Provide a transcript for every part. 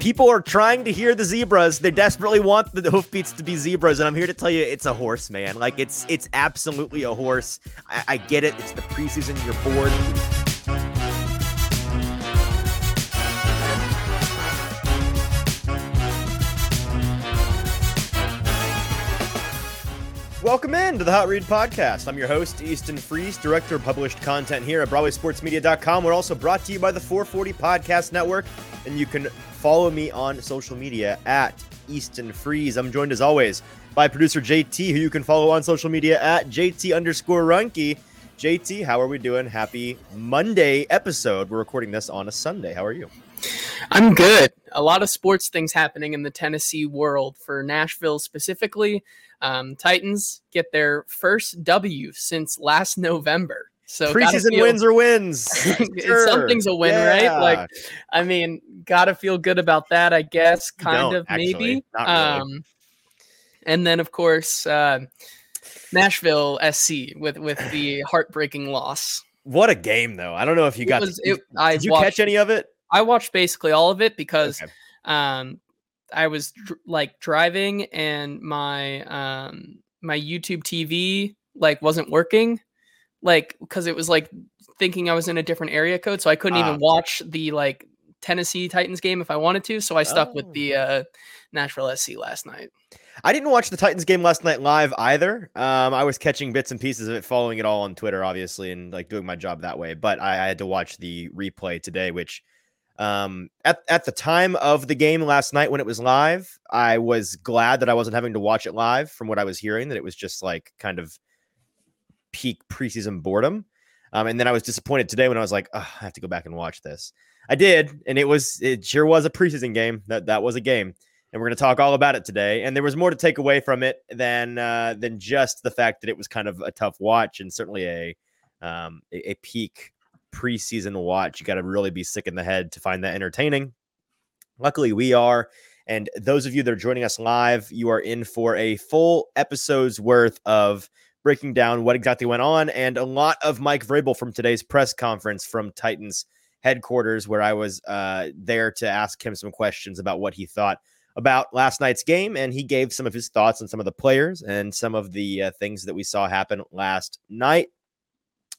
People are trying to hear the zebras. They desperately want the hoofbeats to be zebras, and I'm here to tell you it's a horse, man. Like, it's absolutely a horse. I get it. It's the preseason. You're bored. Welcome in to the Hot Read Podcast. I'm your host, Easton Freeze, director of published content here at BroadwaySportsMedia.com. We're also brought to you by the 440 Podcast Network, and you can follow me on social media at Easton Freeze. I'm joined, as always, by producer JT, who you can follow on social media at JT_Runky. JT, how are we doing? Happy Monday episode. We're recording this on a Sunday. How are you? I'm good. A lot of sports things happening in the Tennessee world. For Nashville specifically, Titans get their first W since last November. So preseason wins are wins. Sure. Something's a win, yeah. Right? Like, I mean, gotta feel good about that, I guess. Kind of, maybe. Not really. And then, of course, Nashville SC with the heartbreaking loss. What a game, though! I don't know if you did you catch any of it? I watched basically all of it because I was driving and my my YouTube TV wasn't working, because it was thinking I was in a different area code, so I couldn't even watch the Tennessee Titans game if I wanted to. So I stuck with the Nashville SC last night. I didn't watch the Titans game last night live either. I was catching bits and pieces of it, following it all on Twitter, obviously, and doing my job that way. But I had to watch the replay today, which. At the time of the game last night when it was live, I was glad that I wasn't having to watch it live from what I was hearing, that it was just kind of peak preseason boredom. And then I was disappointed today when I was like, I have to go back and watch this. I did. And it sure was a preseason game. That was a game. And we're going to talk all about it today. And there was more to take away from it than just the fact that it was kind of a tough watch, and certainly a peak preseason watch. You got to really be sick in the head to find that entertaining. Luckily, we are. And those of you that are joining us live, you are in for a full episode's worth of breaking down what exactly went on, and a lot of Mike Vrabel from today's press conference from Titans headquarters, where I was there to ask him some questions about what he thought about last night's game. And he gave some of his thoughts on some of the players and some of the things that we saw happen last night.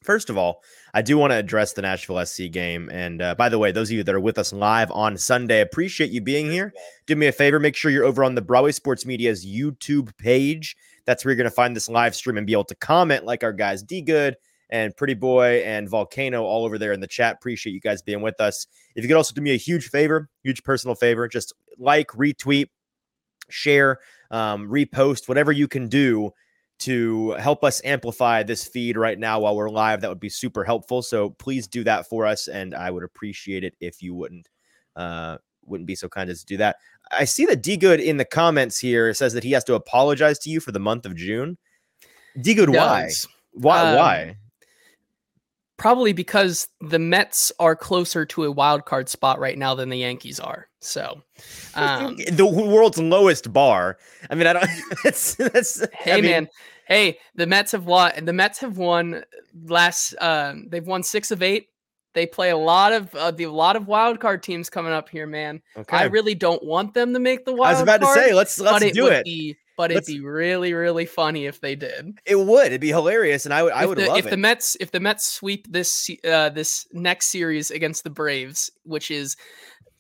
First of all, I do want to address the Nashville SC game. And by the way, those of you that are with us live on Sunday, appreciate you being here. Do me a favor. Make sure you're over on the Broadway Sports Media's YouTube page. That's where you're going to find this live stream and be able to comment like our guys D-Good and Pretty Boy and Volcano all over there in the chat. Appreciate you guys being with us. If you could also do me a huge favor, huge personal favor, just retweet, share, repost, whatever you can do to help us amplify this feed right now while we're live. That would be super helpful. So please do that for us, and I would appreciate it if you wouldn't be so kind as to do that. I see that D-Good in the comments here says that he has to apologize to you for the month of June. D-Good, why? Why? Probably because the Mets are closer to a wild card spot right now than the Yankees are. So the world's lowest bar. I mean, I don't. The Mets have won. The Mets have won last. They've won 6 of 8. They play a lot of wild card teams coming up here, man. Okay. I really don't want them to make the wild card. I was about to say, let's do it. It'd be really, really funny if they did. It would. It'd be hilarious, and I would love it. If the Mets sweep this next series against the Braves, which is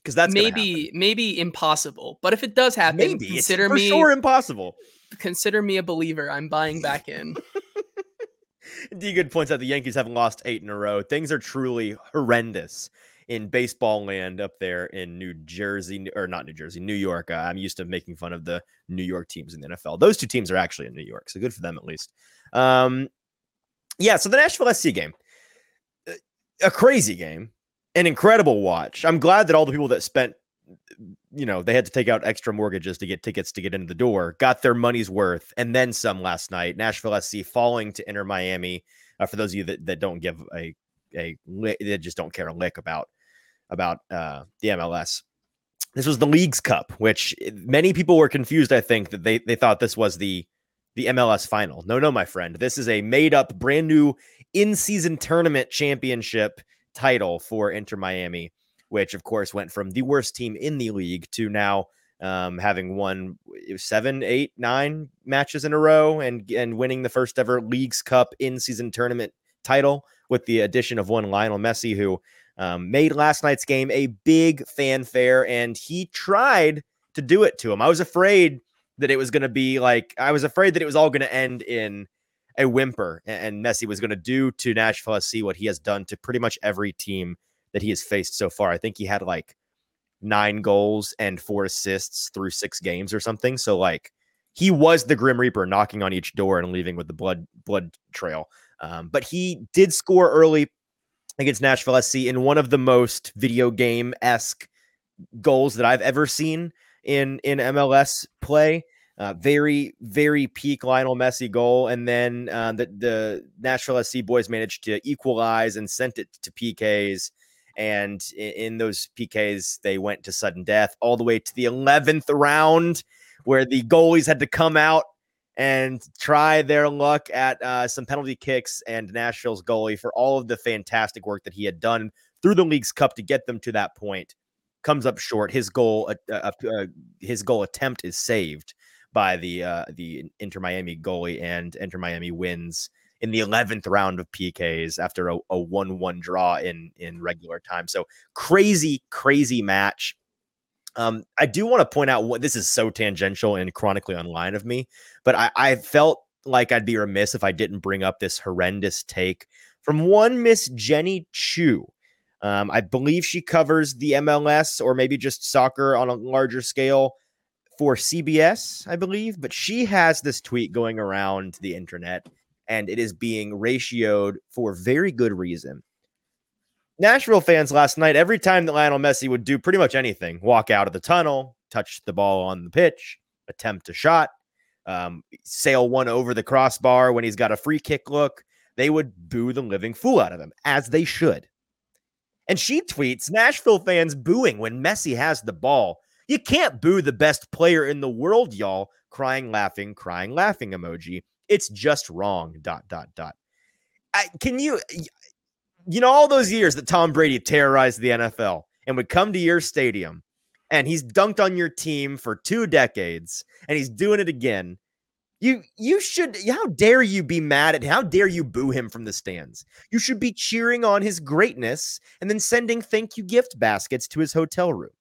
because that's maybe impossible. But if it does happen, impossible. Consider me a believer. I'm buying back in. D-Good points out the Yankees haven't lost 8 in a row. Things are truly horrendous in baseball land up there in New York. I'm used to making fun of the New York teams in the NFL. Those two teams are actually in New York, so good for them at least. So the Nashville SC game, a crazy game, an incredible watch. I'm glad that all the people that spent, they had to take out extra mortgages to get tickets to get into the door, got their money's worth, and then some last night. Nashville SC falling to Inter Miami. For those of you that don't give a lick, they just don't care a lick about the MLS. This was the League's Cup, which many people were confused, I think, that they thought this was the MLS final. No, my friend. This is a made-up, brand-new in-season tournament championship title for Inter Miami. which of course went from the worst team in the league to now having won 7, 8, 9 matches in a row and winning the first ever League's Cup in-season tournament title with the addition of one Lionel Messi, who made last night's game a big fanfare, and he tried to do it to him. I was afraid that it was going to be like, I was afraid that it was all going to end in a whimper and Messi was going to do to Nashville SC what he has done to pretty much every team that he has faced so far. I think he had like 9 goals and 4 assists through 6 games or something. So like he was the Grim Reaper knocking on each door and leaving with the blood trail. But he did score early against Nashville SC in one of the most video game-esque goals that I've ever seen in MLS play. Very, very peak Lionel Messi goal. And then the Nashville SC boys managed to equalize and sent it to PKs. And in those PKs, they went to sudden death all the way to the 11th round, where the goalies had to come out and try their luck at some penalty kicks, and Nashville's goalie, for all of the fantastic work that he had done through the League's Cup to get them to that point, comes up short. His goal attempt is saved by the Inter Miami goalie, and Inter Miami wins in the 11th round of PKs after a 1-1 draw in regular time. So crazy, crazy match. I do want to point out what this is so tangential and chronically online of me, but I felt like I'd be remiss if I didn't bring up this horrendous take from one Miss Jenny Chu. I believe she covers the MLS or maybe just soccer on a larger scale for CBS, I believe. But she has this tweet going around the internet, and it is being ratioed for very good reason. Nashville fans last night, every time that Lionel Messi would do pretty much anything, walk out of the tunnel, touch the ball on the pitch, attempt a shot, sail one over the crossbar when he's got a free kick look, they would boo the living fool out of him, as they should. And she tweets, Nashville fans booing when Messi has the ball. You can't boo the best player in the world, y'all. Crying, laughing emoji. It's just wrong, .. You know, all those years that Tom Brady terrorized the NFL and would come to your stadium, and he's dunked on your team for 2 decades, and he's doing it again. You should, how dare you be mad at him? How dare you boo him from the stands? You should be cheering on his greatness and then sending thank you gift baskets to his hotel room.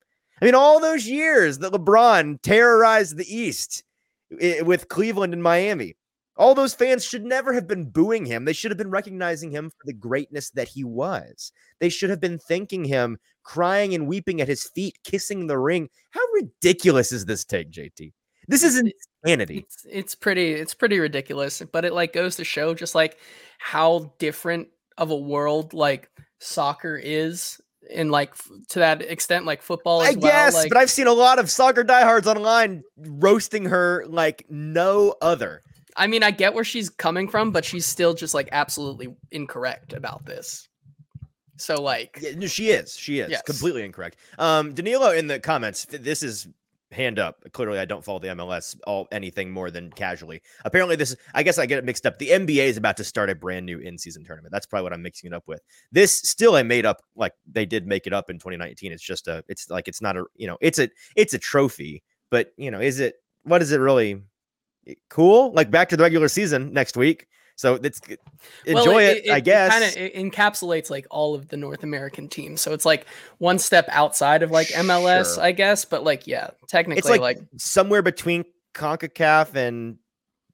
I mean, all those years that LeBron terrorized the East with Cleveland and Miami, all those fans should never have been booing him. They should have been recognizing him for the greatness that he was. They should have been thanking him, crying and weeping at his feet, kissing the ring. How ridiculous is this take, JT? This is insanity. It's pretty ridiculous, but it like goes to show just like how different of a world like soccer is. And like to that extent, like football, as I guess, well. Like, but I've seen a lot of soccer diehards online roasting her like no other. I mean, I get where she's coming from, but she's still just like absolutely incorrect about this. So like, yeah, she is yes. Completely incorrect. Danilo in the comments, this is hand up. Clearly I don't follow the MLS anything more than casually. Apparently this is, I guess I get it mixed up. The NBA is about to start a brand new in-season tournament. That's probably what I'm mixing it up with. This still I made up, like they did make it up in 2019. It's just it's not a, it's a trophy, but what is it really? Cool, like back to the regular season next week. So it's enjoy it, I guess. It kind of encapsulates like all of the North American teams. So it's like one step outside of like MLS, sure. I guess. But like, yeah, technically, it's like somewhere between CONCACAF and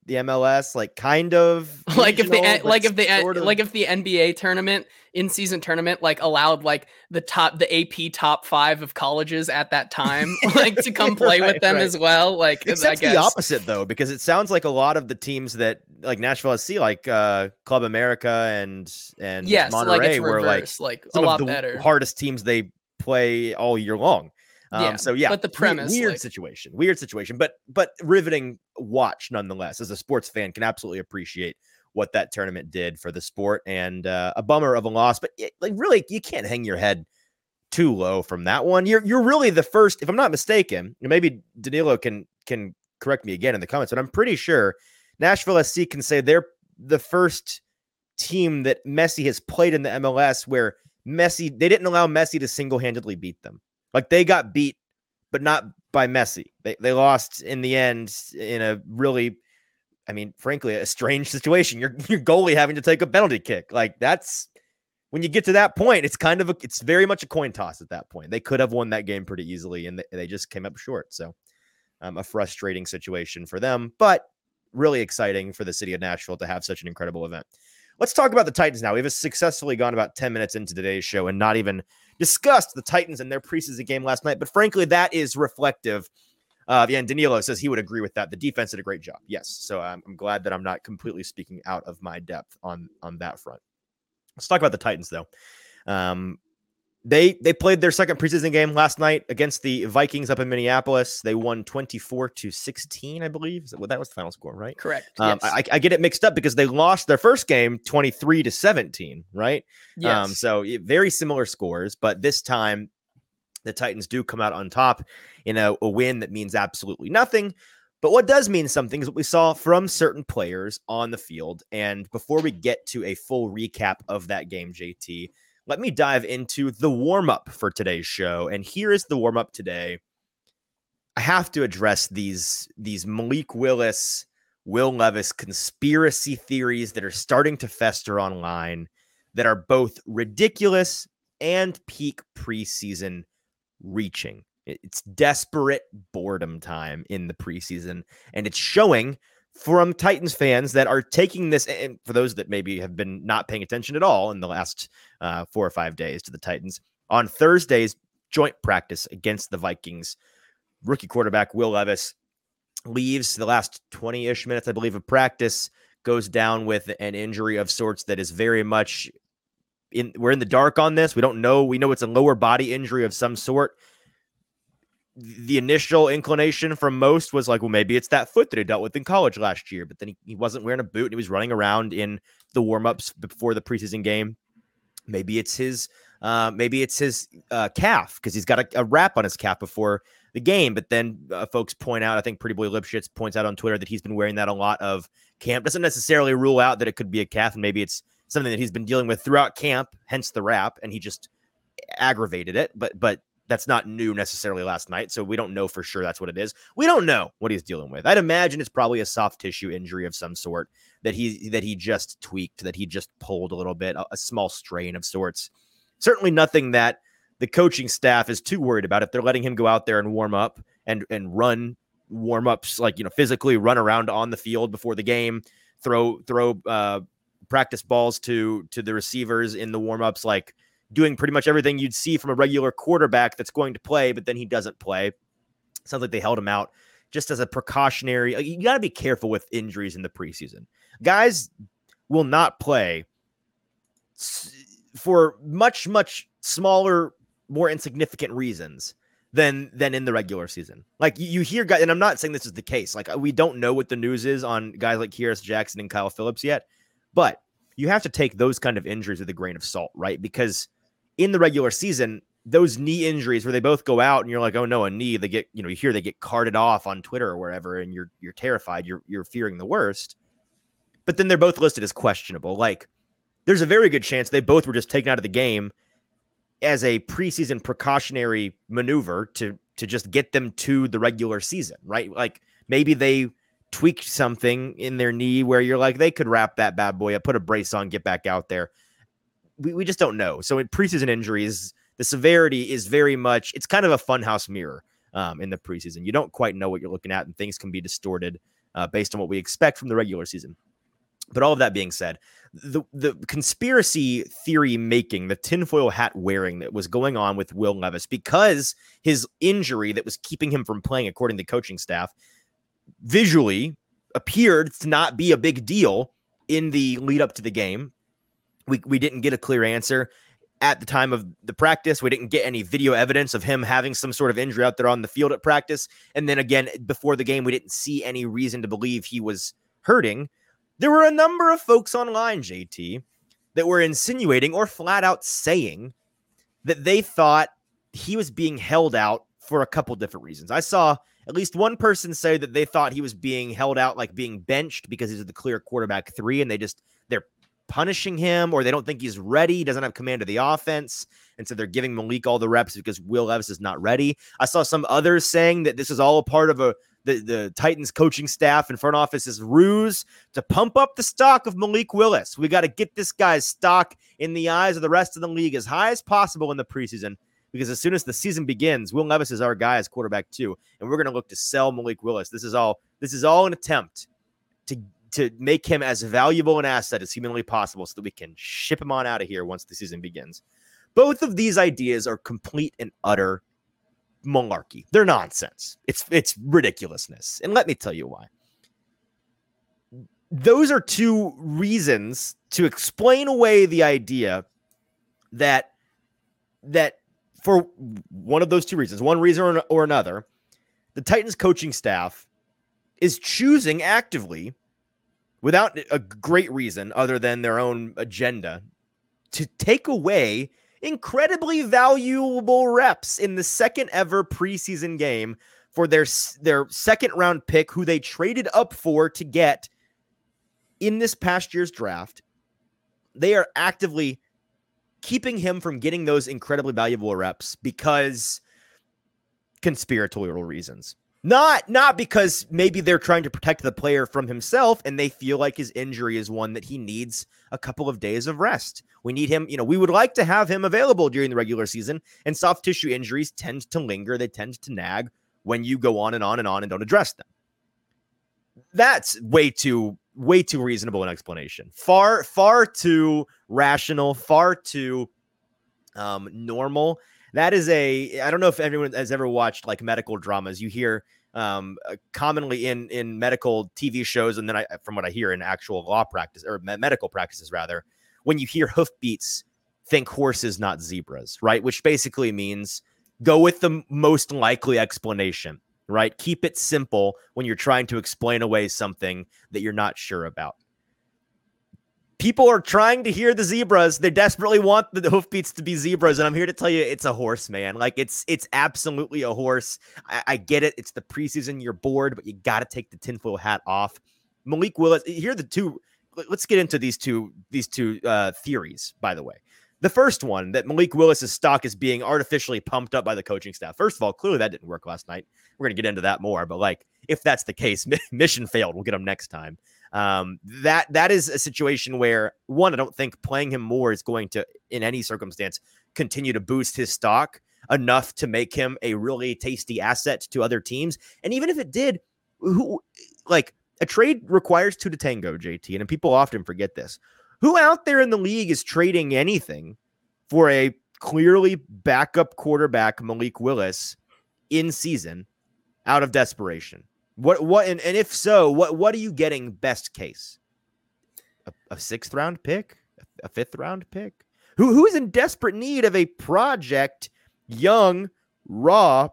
the MLS, like kind of if the NBA tournament in-season tournament like allowed like the AP top 5 of colleges at that time like to come play with them as well. Like except I guess the opposite though, because it sounds like a lot of the teams that like Nashville SC, like Club America and yes, Monterey like were like a lot better, hardest teams they play all year long. But the premise, weird situation, but riveting watch nonetheless. As a sports fan, can absolutely appreciate what that tournament did for the sport, and a bummer of a loss, but really you can't hang your head too low from that one. You're really the first, if I'm not mistaken, maybe Danilo can correct me again in the comments, but I'm pretty sure Nashville SC can say they're the first team that Messi has played in the MLS where Messi, they didn't allow Messi to single-handedly beat them. Like, they got beat, but not by Messi. They lost in the end in a really, I mean, frankly, a strange situation. Your goalie having to take a penalty kick. Like, that's, when you get to that point, it's kind of a, it's very much a coin toss at that point. They could have won that game pretty easily, and they just came up short. So a frustrating situation for them, but really exciting for the city of Nashville to have such an incredible event. Let's talk about the Titans now. We've successfully gone about 10 minutes into today's show and not even discussed the Titans and their preseason game last night. But frankly, that is reflective. And Danilo says he would agree with that. The defense did a great job. Yes. So I'm glad that I'm not completely speaking out of my depth on that front. Let's talk about the Titans, though. They played their second preseason game last night against the Vikings up in Minneapolis. They won 24-16, I believe. That was the final score, right? Correct. Yes. I get it mixed up because they lost their first game 23-17, right? Yes. So very similar scores, but this time the Titans do come out on top in a win that means absolutely nothing. But what does mean something is what we saw from certain players on the field. And before we get to a full recap of that game, JT, let me dive into the warm-up for today's show. And here is the warm-up today. I have to address these Malik Willis, Will Levis conspiracy theories that are starting to fester online that are both ridiculous and peak preseason reaching. It's desperate boredom time in the preseason, and it's showing from Titans fans that are taking this, and for those that maybe have been not paying attention at all in the last 4 or 5 days to the Titans, on Thursday's joint practice against the Vikings, rookie quarterback Will Levis leaves the last 20-ish minutes, I believe, of practice, goes down with an injury of sorts that is very much we're in the dark on this. We don't know. We know it's a lower body injury of some sort. The initial inclination from most was like, well, maybe it's that foot that he dealt with in college last year, but then he wasn't wearing a boot and he was running around in the warmups before the preseason game. Maybe it's his calf, because he's got a wrap on his calf before the game. But then folks point out, I think Pretty Boy Lipschitz points out on Twitter that he's been wearing that a lot of camp. Doesn't necessarily rule out that it could be a calf, and maybe it's something that he's been dealing with throughout camp, hence the wrap, and he just aggravated it. But that's not new necessarily last night, so we don't know for sure that's what it is. We don't know what he's dealing with. I'd imagine it's probably a soft tissue injury of some sort that he just tweaked, that he just pulled a little bit, a small strain of sorts. Certainly nothing that the coaching staff is too worried about if they're letting him go out there and warm up and run warm-ups, like, you know, physically run around on the field before the game, throw practice balls to the receivers in the warm-ups, like, doing pretty much everything you'd see from a regular quarterback that's going to play, but then he doesn't play. Sounds like they held him out just as a precautionary. You got to be careful with injuries in the preseason. Guys will not play for much, much smaller, more insignificant reasons than in the regular season. Like, you hear guys, and I'm not saying this is the case. Like, we don't know what the news is on guys like Kyrus Jackson and Kyle Phillips yet, but you have to take those kind of injuries with a grain of salt, right? Because in the regular season, those knee injuries where they both go out and you're like, oh no, a knee, they get, you know, you hear they get carted off on Twitter or wherever, and you're terrified, you're fearing the worst. But then they're both listed as questionable. Like, there's a very good chance they both were just taken out of the game as a preseason precautionary maneuver to just get them to the regular season, right? Like, maybe they tweaked something in their knee where you're like, they could wrap that bad boy up, put a brace on, get back out there. We just don't know. So in preseason injuries, the severity is very much, it's kind of a funhouse mirror in the preseason. You don't quite know what you're looking at, and things can be distorted based on what we expect from the regular season. But all of that being said, the conspiracy theory making, the tinfoil hat wearing that was going on with Will Levis, because his injury that was keeping him from playing, according to coaching staff, visually appeared to not be a big deal in the lead up to the game. We didn't get a clear answer at the time of the practice. We didn't get any video evidence of him having some sort of injury out there on the field at practice. And then again, before the game, we didn't see any reason to believe he was hurting. There were a number of folks online, JT, that were insinuating or flat out saying that they thought he was being held out for a couple different reasons. I saw at least one person say that they thought he was being held out, like being benched, because he's the clear quarterback 3, and they're punishing him, or they don't think he's ready. He doesn't have command of the offense. And so they're giving Malik all the reps because Will Levis is not ready. I saw some others saying that this is all a part of the Titans coaching staff and front office's ruse to pump up the stock of Malik Willis. We got to get this guy's stock in the eyes of the rest of the league as high as possible in the preseason, because as soon as the season begins, Will Levis is our guy as quarterback too, and we're going to look to sell Malik Willis. This is all an attempt to make him as valuable an asset as humanly possible so that we can ship him on out of here once the season begins. Both of these ideas are complete and utter malarkey. They're nonsense. It's ridiculousness. And let me tell you why. Those are two reasons to explain away the idea that for one of those two reasons, one reason or another, the Titans coaching staff is choosing actively, without a great reason other than their own agenda, to take away incredibly valuable reps in the second ever preseason game for their second round pick, who they traded up for to get in this past year's draft. They are actively keeping him from getting those incredibly valuable reps because conspiratorial reasons. Not because maybe they're trying to protect the player from himself and they feel like his injury is one that he needs a couple of days of rest. We need him, we would like to have him available during the regular season, and soft tissue injuries tend to linger. They tend to nag when you go on and on and on and don't address them. That's way too reasonable an explanation. Far, far too rational, far too normal. That is I don't know if everyone has ever watched like medical dramas. You hear commonly in medical TV shows, and then from what I hear in actual law practice or medical practices rather, when you hear hoofbeats, think horses, not zebras, right? Which basically means go with the most likely explanation, right? Keep it simple when you're trying to explain away something that you're not sure about. People are trying to hear the zebras. They desperately want the hoofbeats to be zebras. And I'm here to tell you, it's a horse, man. Like it's absolutely a horse. I get it. It's the preseason. You're bored, but you got to take the tinfoil hat off. Malik Willis, here are the two. Let's get into these two theories, by the way. The first one, that Malik Willis's stock is being artificially pumped up by the coaching staff. First of all, clearly that didn't work last night. We're going to get into that more. But if that's the case, mission failed. We'll get them next time. That is a situation where, one, I don't think playing him more is going to, in any circumstance, continue to boost his stock enough to make him a really tasty asset to other teams. And even if it did, a trade requires two to tango, JT, and people often forget this. Who out there in the league is trading anything for a clearly backup quarterback, Malik Willis, in season out of desperation? What and if so, what are you getting best case? A sixth round pick? A fifth round pick? Who is in desperate need of a project, young, raw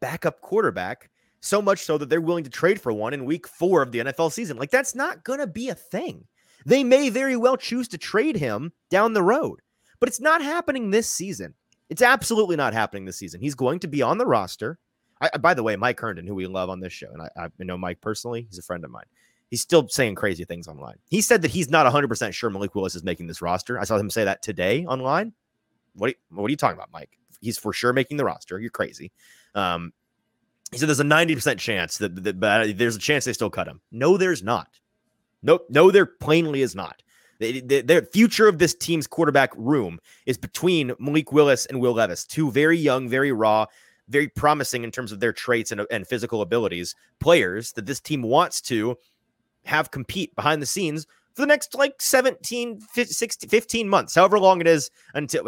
backup quarterback, so much so that they're willing to trade for one in week 4 of the NFL season? That's not going to be a thing. They may very well choose to trade him down the road, but it's not happening this season. It's absolutely not happening this season. He's going to be on the roster. By the way, Mike Herndon, who we love on this show, and I know Mike personally, he's a friend of mine. He's still saying crazy things online. He said that he's not 100% sure Malik Willis is making this roster. I saw him say that today online. What are you talking about, Mike? He's for sure making the roster. You're crazy. He said there's a 90% chance that there's a chance they still cut him. No, there's not. Nope. No, there plainly is not. The future of this team's quarterback room is between Malik Willis and Will Levis, two very young, very raw, very promising in terms of their traits and physical abilities, players that this team wants to have compete behind the scenes for the next 15 months, however long it is until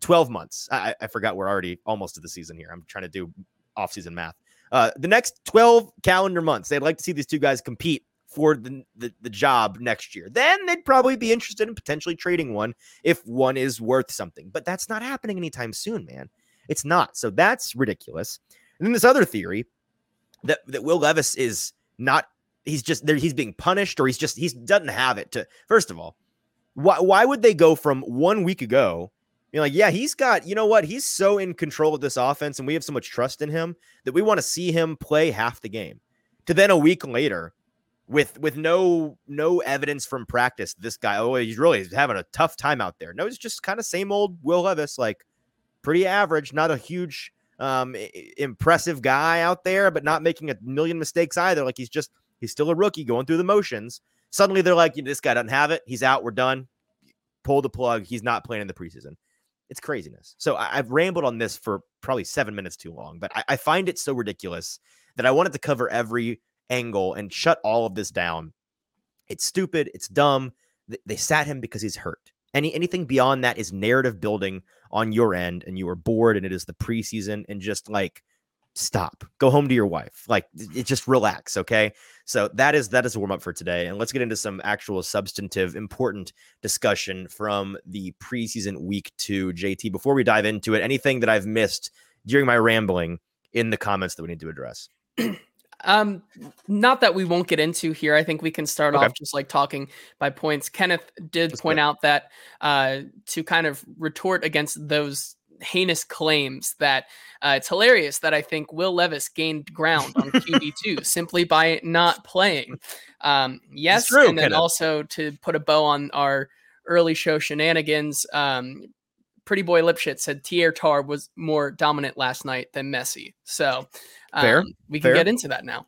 12 months. I forgot we're already almost to the season here. I'm trying to do off-season math. The next 12 calendar months, they'd like to see these two guys compete for the job next year. Then they'd probably be interested in potentially trading one if one is worth something. But that's not happening anytime soon, man. It's not. So that's ridiculous. And then this other theory that Will Levis is not, he's just there. He's being punished, or he doesn't have it to. First of all, why would they go from 1 week ago being like, yeah, he's got, you know what? He's so in control of this offense and we have so much trust in him that we want to see him play half the game, to then a week later with no evidence from practice. This guy, oh, he's really having a tough time out there. No, it's just kind of same old Will Levis, like pretty average, not a huge impressive guy out there, but not making a million mistakes either. Like he's still a rookie going through the motions. Suddenly they're like, this guy doesn't have it. He's out. We're done. Pull the plug. He's not playing in the preseason. It's craziness. So I've rambled on this for probably 7 minutes too long, but I find it so ridiculous that I wanted to cover every angle and shut all of this down. It's stupid. It's dumb. They sat him because he's hurt. Anything beyond that is narrative building on your end, and you are bored, and it is the preseason, and just like, stop, go home to your wife. Like, it just relax. Okay. So that is a warm up for today. And let's get into some actual substantive, important discussion from the preseason week 2. JT, before we dive into it, anything that I've missed during my rambling in the comments that we need to address? Not that we won't get into here. I think we can start off just like talking by points. Kenneth did That's point good. Out that to kind of retort against those heinous claims that it's hilarious that I think Will Levis gained ground on QB2 simply by not playing. Yes, true, and then also to put a bow on our early show shenanigans, Pretty Boy Lipschitz said Tier Tar was more dominant last night than Messi. So we can get into that now.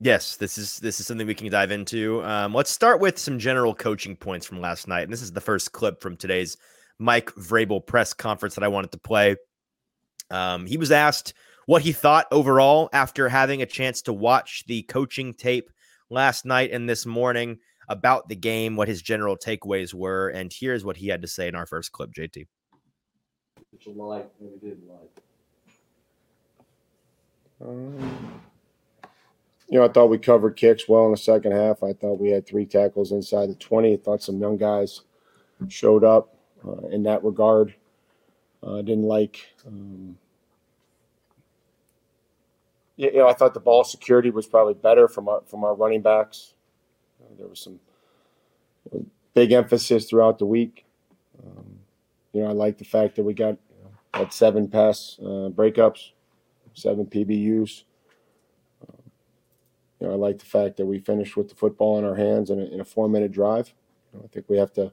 Yes, this is something we can dive into. Let's start with some general coaching points from last night. And this is the first clip from today's Mike Vrabel press conference that I wanted to play. He was asked what he thought overall after having a chance to watch the coaching tape last night and this morning about the game, what his general takeaways were. And here's what he had to say in our first clip, JT. What you like, what you didn't like. I thought we covered kicks well in the second half. I thought we had 3 tackles inside the 20. I thought some young guys showed up. In that regard, I didn't like. I thought the ball security was probably better from our running backs. There was some big emphasis throughout the week. I like the fact that we got had 7 pass breakups, 7 PBUs. I like the fact that we finished with the football in our hands in a 4-minute drive. I think we have to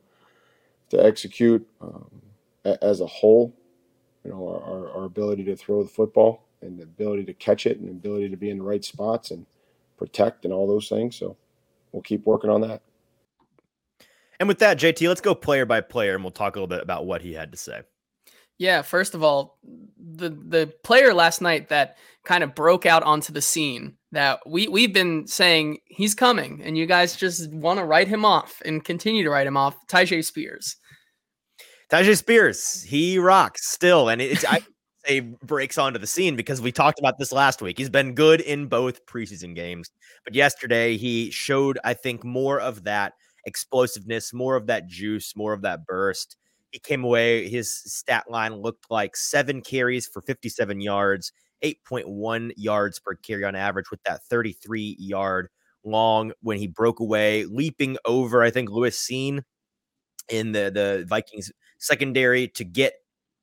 execute as a whole, our ability to throw the football and the ability to catch it and the ability to be in the right spots and protect and all those things. So we'll keep working on that. And with that, JT, let's go player by player and we'll talk a little bit about what he had to say. Yeah, first of all, the player last night that kind of broke out onto the scene that we've been saying he's coming and you guys just want to write him off and continue to write him off, Tyjae Spears. Tyjae Spears, he rocks still, and breaks onto the scene because we talked about this last week. He's been good in both preseason games, but yesterday he showed, I think, more of that explosiveness, more of that juice, more of that burst. He came away, his stat line looked like 7 carries for 57 yards, 8.1 yards per carry on average with that 33-yard long when he broke away, leaping over, I think, Lewis Seen in the Vikings secondary to get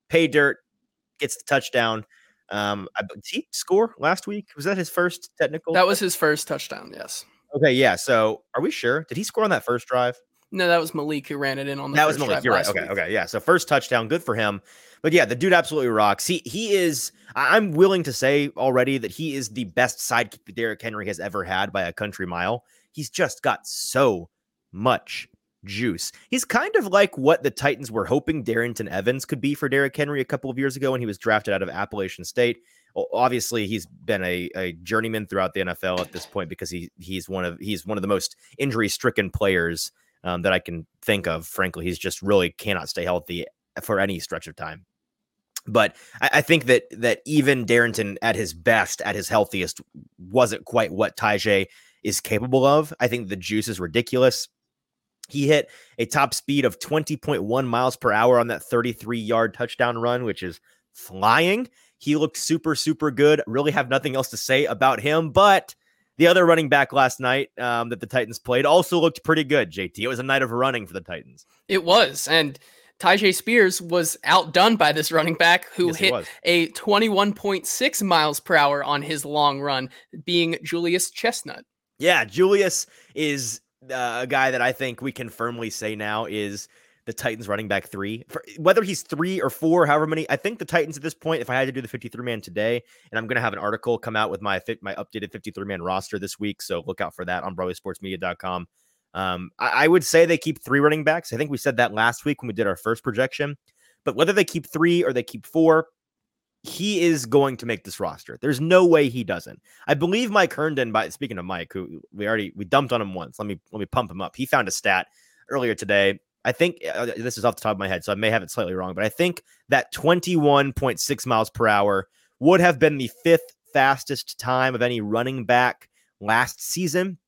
pay dirt, gets the touchdown. Did he score last week? Was that his first technical? That was his first touchdown, yes. Okay, yeah. So are we sure? Did he score on that first drive? No, that was Malik who ran it in on the first drive. That was Malik. You're right. Okay. Yeah. So first touchdown, good for him. But yeah, the dude absolutely rocks. He is. I'm willing to say already that he is the best sidekick that Derrick Henry has ever had by a country mile. He's just got so much juice. He's kind of like what the Titans were hoping Darrington Evans could be for Derrick Henry a couple of years ago when he was drafted out of Appalachian State. Obviously, he's been a journeyman throughout the NFL at this point because he's one of the most injury-stricken players that I can think of. Frankly, he's just really cannot stay healthy for any stretch of time. But I think that even Darrington at his best, at his healthiest, wasn't quite what Tyjae is capable of. I think the juice is ridiculous. He hit a top speed of 20.1 miles per hour on that 33-yard touchdown run, which is flying. He looked super, super good. Really have nothing else to say about him, but the other running back last night that the Titans played also looked pretty good, JT. It was a night of running for the Titans. It was, and Tyjae Spears was outdone by this running back who hit a 21.6 miles per hour on his long run, being Julius Chestnut. Yeah, Julius is a guy that I think we can firmly say now is the Titans running back three. For, whether he's three or four, however many, I think the Titans at this point, if I had to do the 53-man today, and I'm going to have an article come out with my updated 53-man roster this week, so look out for that on BroadwaySportsMedia.com. I would say they keep three running backs. I think we said that last week when we did our first projection. But whether they keep three or they keep four, he is going to make this roster. There's no way he doesn't. I believe Mike Herndon, by speaking of Mike, who we dumped on him once. Let me pump him up. He found a stat earlier today. I think this is off the top of my head, so I may have it slightly wrong, but I think that 21.6 miles per hour would have been the fifth fastest time of any running back last season.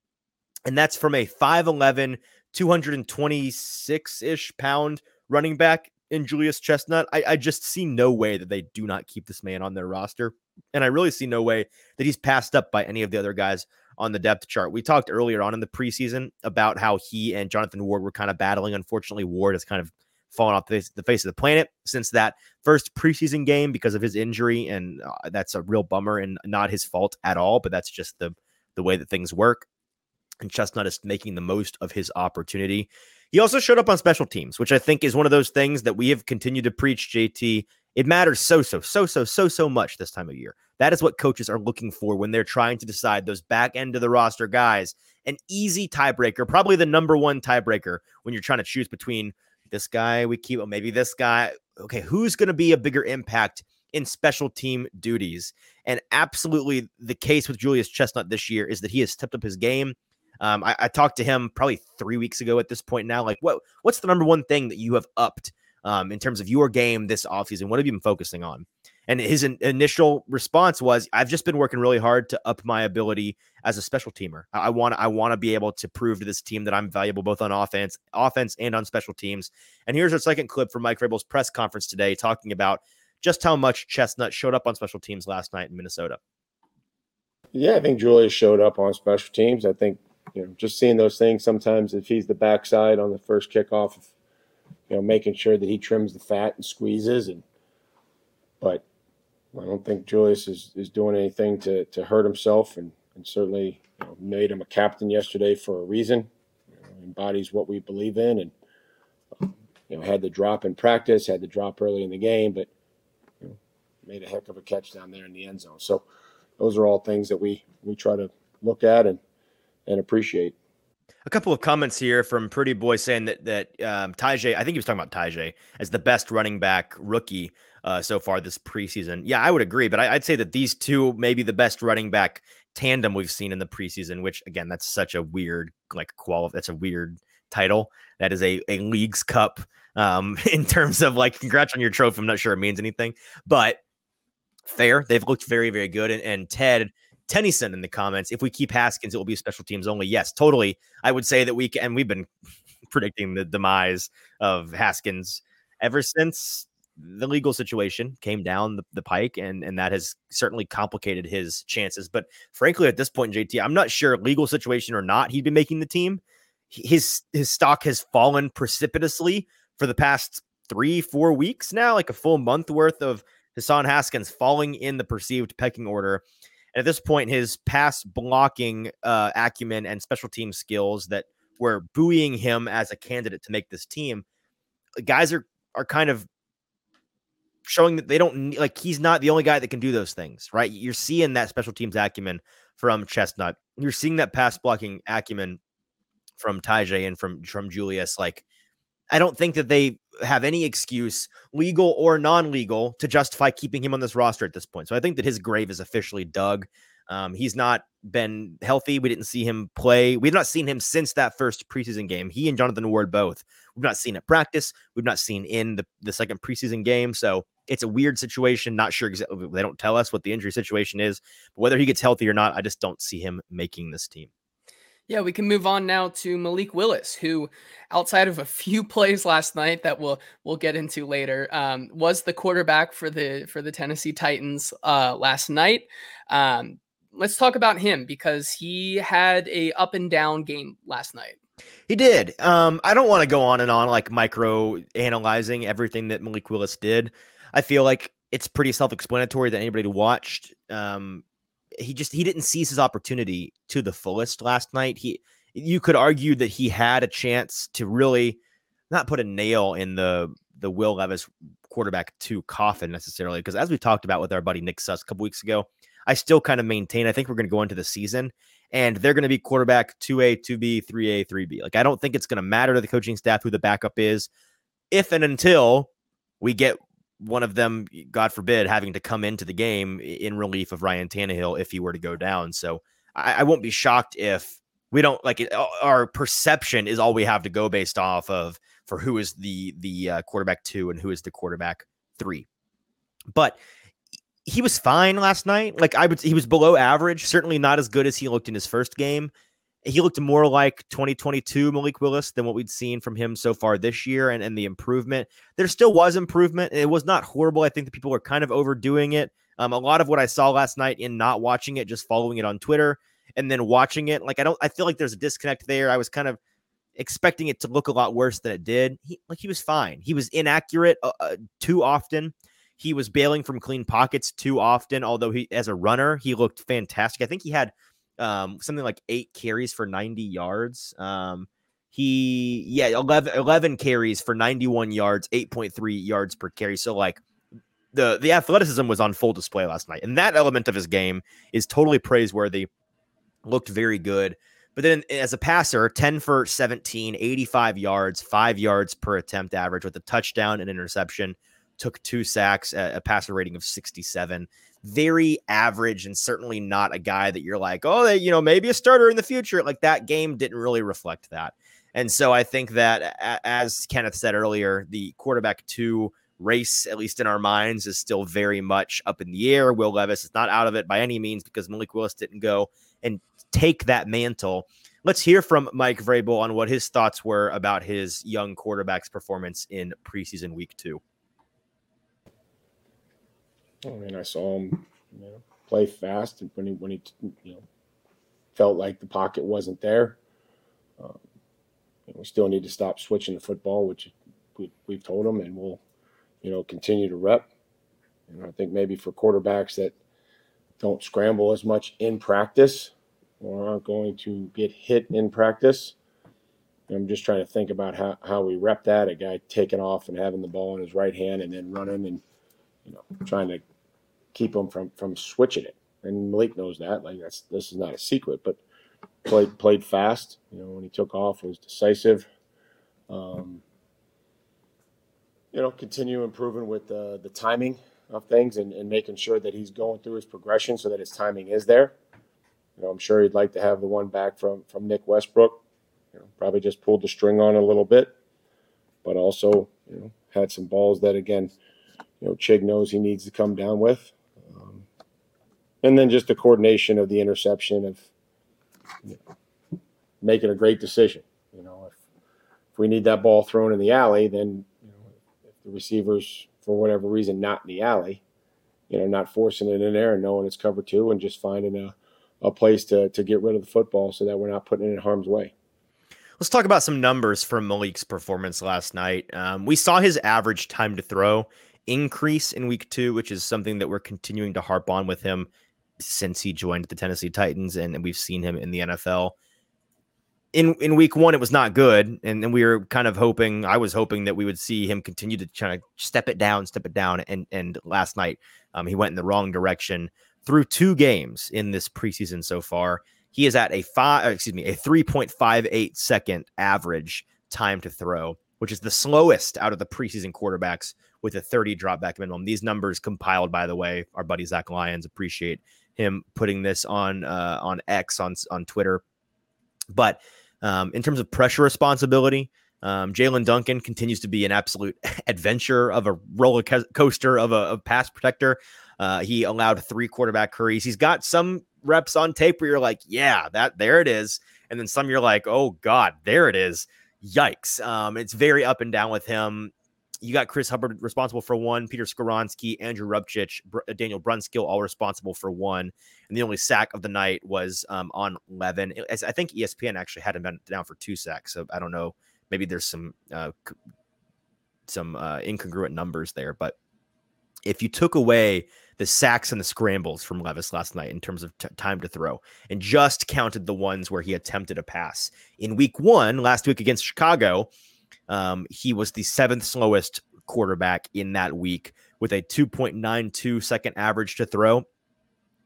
And that's from a 5'11", 226-ish pound running back in Julius Chestnut. I just see no way that they do not keep this man on their roster. And I really see no way that he's passed up by any of the other guys on the depth chart. We talked earlier on in the preseason about how he and Jonathan Ward were kind of battling. Unfortunately, Ward has kind of fallen off the face of the planet since that first preseason game because of his injury. And that's a real bummer and not his fault at all, but that's just the way that things work. And Chestnut is making the most of his opportunity. He also showed up on special teams, which I think is one of those things that we have continued to preach, JT. It matters so much this time of year. That is what coaches are looking for when they're trying to decide those back end of the roster guys. An easy tiebreaker, probably the number one tiebreaker when you're trying to choose between this guy we keep, or maybe this guy. Okay, who's going to be a bigger impact in special team duties? And absolutely the case with Julius Chestnut this year is that he has stepped up his game. I talked to him probably 3 weeks ago at this point now. Like, what's the number one thing that you have upped in terms of your game this offseason? What have you been focusing on? And his initial response was, I've just been working really hard to up my ability as a special teamer. I want to be able to prove to this team that I'm valuable both on offense and on special teams. And here's our second clip from Mike Vrabel's press conference today talking about just how much Chestnut showed up on special teams last night in Minnesota. Yeah, I think Julius showed up on special teams. I think just seeing those things sometimes, if he's the backside on the first kickoff, making sure that he trims the fat and squeezes. But I don't think Julius is doing anything to hurt himself, and certainly made him a captain yesterday for a reason. Embodies what we believe in, and had the drop in practice, had the drop early in the game, but made a heck of a catch down there in the end zone. So those are all things that we try to look at and appreciate. A couple of comments here from Pretty Boy saying that Tyjae, I think he was talking about Tyjae, as the best running back rookie so far this preseason. Yeah, I would agree, but I'd say that these two may be the best running back tandem we've seen in the preseason, which, again, that's such a weird, that's a weird title. That is a League's Cup in terms of, congrats on your trophy. I'm not sure it means anything, but fair. They've looked very, very good, and Ted Tennyson in the comments, if we keep Haskins, it will be special teams only. Yes, totally. I would say that we've been predicting the demise of Haskins ever since the legal situation came down the pike, and that has certainly complicated his chances. But frankly, at this point, JT, I'm not sure, legal situation or not, he'd be making the team. His stock has fallen precipitously for the past 3-4 weeks now, like a full month worth of Hassan Haskins falling in the perceived pecking order. And at this point, his pass blocking acumen and special team skills that were buoying him as a candidate to make this team, guys are kind of showing that they don't like, he's not the only guy that can do those things, right? You're seeing that special teams acumen from Chestnut. You're seeing that pass blocking acumen from Tyjae and from Julius. I don't think that they have any excuse, legal or non-legal, to justify keeping him on this roster at this point. So I think that his grave is officially dug. He's not been healthy. We didn't see him play. We've not seen him since that first preseason game. He and Jonathan Ward both. We've not seen at practice. We've not seen in the second preseason game. So it's a weird situation. Not sure exactly. They don't tell us what the injury situation is. But whether he gets healthy or not, I just don't see him making this team. Yeah, we can move on now to Malik Willis, who, outside of a few plays last night that we'll get into later, was the quarterback for the Tennessee Titans last night. Let's talk about him, because he had a up and down game last night. He did. I don't want to go on and on micro analyzing everything that Malik Willis did. I feel like it's pretty self-explanatory that anybody watched. he didn't seize his opportunity to the fullest last night. You could argue that he had a chance to really not put a nail in the Will Levis quarterback two coffin necessarily, because as we talked about with our buddy Nick Suss a couple weeks ago, I still kind of maintain, I think we're going to go into the season and they're going to be quarterback 2A, 2B, 3A, 3B. Like, I don't think it's going to matter to the coaching staff who the backup is if and until we get one of them, God forbid, having to come into the game in relief of Ryan Tannehill if he were to go down. So I won't be shocked if we don't, like, our perception is all we have to go based off of for who is the quarterback two and who is the quarterback three. But he was fine last night. Like, he was below average, certainly not as good as he looked in his first game. He looked more like 2022 Malik Willis than what we'd seen from him so far this year. And the improvement, there still was improvement. It was not horrible. I think the people are kind of overdoing it. A lot of what I saw last night in not watching it, just following it on Twitter and then watching it, like, I feel like there's a disconnect there. I was kind of expecting it to look a lot worse than it did. He was fine. He was inaccurate too often. He was bailing from clean pockets too often, although he, as a runner, he looked fantastic. I think he had something like 8 carries for 90 yards. 11 carries for 91 yards, 8.3 yards per carry. So, like, the athleticism was on full display last night. And that element of his game is totally praiseworthy. Looked very good. But then as a passer, 10 for 17, 85 yards, 5 yards per attempt average with a touchdown and interception, took 2 sacks, a passer rating of 67. Very average, and certainly not a guy that you're like, oh, maybe a starter in the future. Like, that game didn't really reflect that. And so I think that, as Kenneth said earlier, the quarterback two race, at least in our minds, is still very much up in the air. Will Levis is not out of it by any means because Malik Willis didn't go and take that mantle. Let's hear from Mike Vrabel on what his thoughts were about his young quarterback's performance in preseason week 2. I mean, I saw him, play fast, and when he felt like the pocket wasn't there. We still need to stop switching the football, which we've told him, and we'll, continue to rep. And I think maybe for quarterbacks that don't scramble as much in practice or aren't going to get hit in practice, I'm just trying to think about how we rep that. A guy taking off and having the ball in his right hand and then running and trying to keep him from switching it. And Malik knows that. Like, this is not a secret, but played fast. When he took off, was decisive. Continue improving with the timing of things and making sure that he's going through his progression so that his timing is there. I'm sure he'd like to have the one back from Nick Westbrook. Probably just pulled the string on a little bit, but also, had some balls that, again, Chig knows he needs to come down with. And then just the coordination of the interception of making a great decision. If we need that ball thrown in the alley, then if the receiver's, for whatever reason, not in the alley, not forcing it in there and knowing it's cover 2 and just finding a place to get rid of the football so that we're not putting it in harm's way. Let's talk about some numbers from Malik's performance last night. We saw his average time to throw increase in week 2, which is something that we're continuing to harp on with him since he joined the Tennessee Titans, and we've seen him in the NFL. In week 1, it was not good, and we were kind of hoping, I was hoping that we would see him continue to try to step it down, and last night he went in the wrong direction. Through 2 games in this preseason so far, he is at a 3.58 second average time to throw, which is the slowest out of the preseason quarterbacks with a 30 drop back minimum. These numbers compiled, by the way, our buddy Zach Lyons, appreciate him putting this on X, on Twitter. But in terms of pressure responsibility, Jalen Duncan continues to be an absolute adventure of a roller coaster of a pass protector. He allowed 3 quarterback hurries. He's got some reps on tape where you're like, yeah, that, there it is. And then some you're like, oh God, there it is. Yikes. It's very up and down with him. You got Chris Hubbard responsible for 1, Peter Skoronski, Andrew Rupchich, Daniel Brunskill, all responsible for 1. And the only sack of the night was on Levin. I think ESPN actually had him down for 2 sacks. So I don't know. Maybe there's some incongruent numbers there. But if you took away the sacks and the scrambles from Levis last night in terms of time to throw, and just counted the ones where he attempted a pass. In week one, last week against Chicago, he was the seventh slowest quarterback in that week with a 2.92 second average to throw.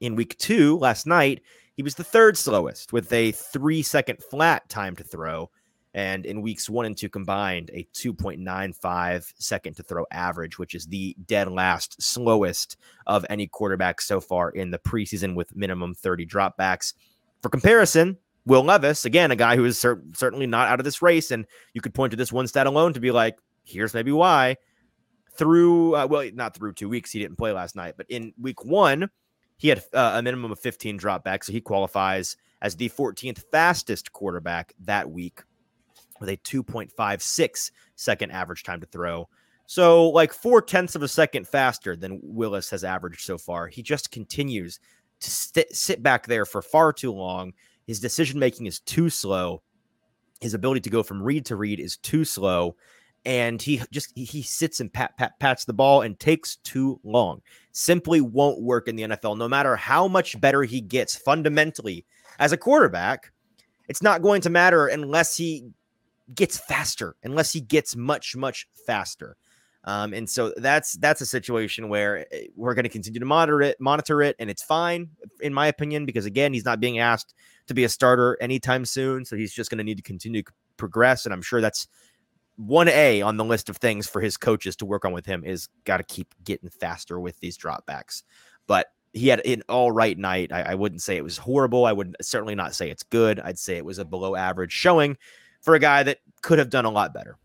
In week two, last night, he was the third slowest with a 3-second flat time to throw. And in weeks one and two combined, a 2.95 second to throw average, which is the dead last slowest of any quarterback so far in the preseason with minimum 30 dropbacks. For comparison, Will Levis, again, a guy who is certainly not out of this race. And you could point to this one stat alone to be like, here's maybe why. Not through 2 weeks. He didn't play last night, but in week one, he had a minimum of 15 dropbacks. So he qualifies as the 14th fastest quarterback that week, with a 2.56 second average time to throw. So like 0.4 of a second faster than Willis has averaged so far. He just continues to sit back there for far too long. His decision-making is too slow. His ability to go from read to read is too slow. And he sits and pats the ball and takes too long. Simply won't work in the NFL. No matter how much better he gets fundamentally as a quarterback, it's not going to matter unless he gets faster, unless he gets much, much faster. And so that's a situation where we're going to continue to monitor it. And it's fine, in my opinion, because again, he's not being asked to be a starter anytime soon. So he's just going to need to continue to progress. And I'm sure that's 1A on the list of things for his coaches to work on with him, is got to keep getting faster with these dropbacks. But he had an all right night. I wouldn't say it was horrible. I would certainly not say it's good. I'd say it was a below average showing for a guy that could have done a lot better.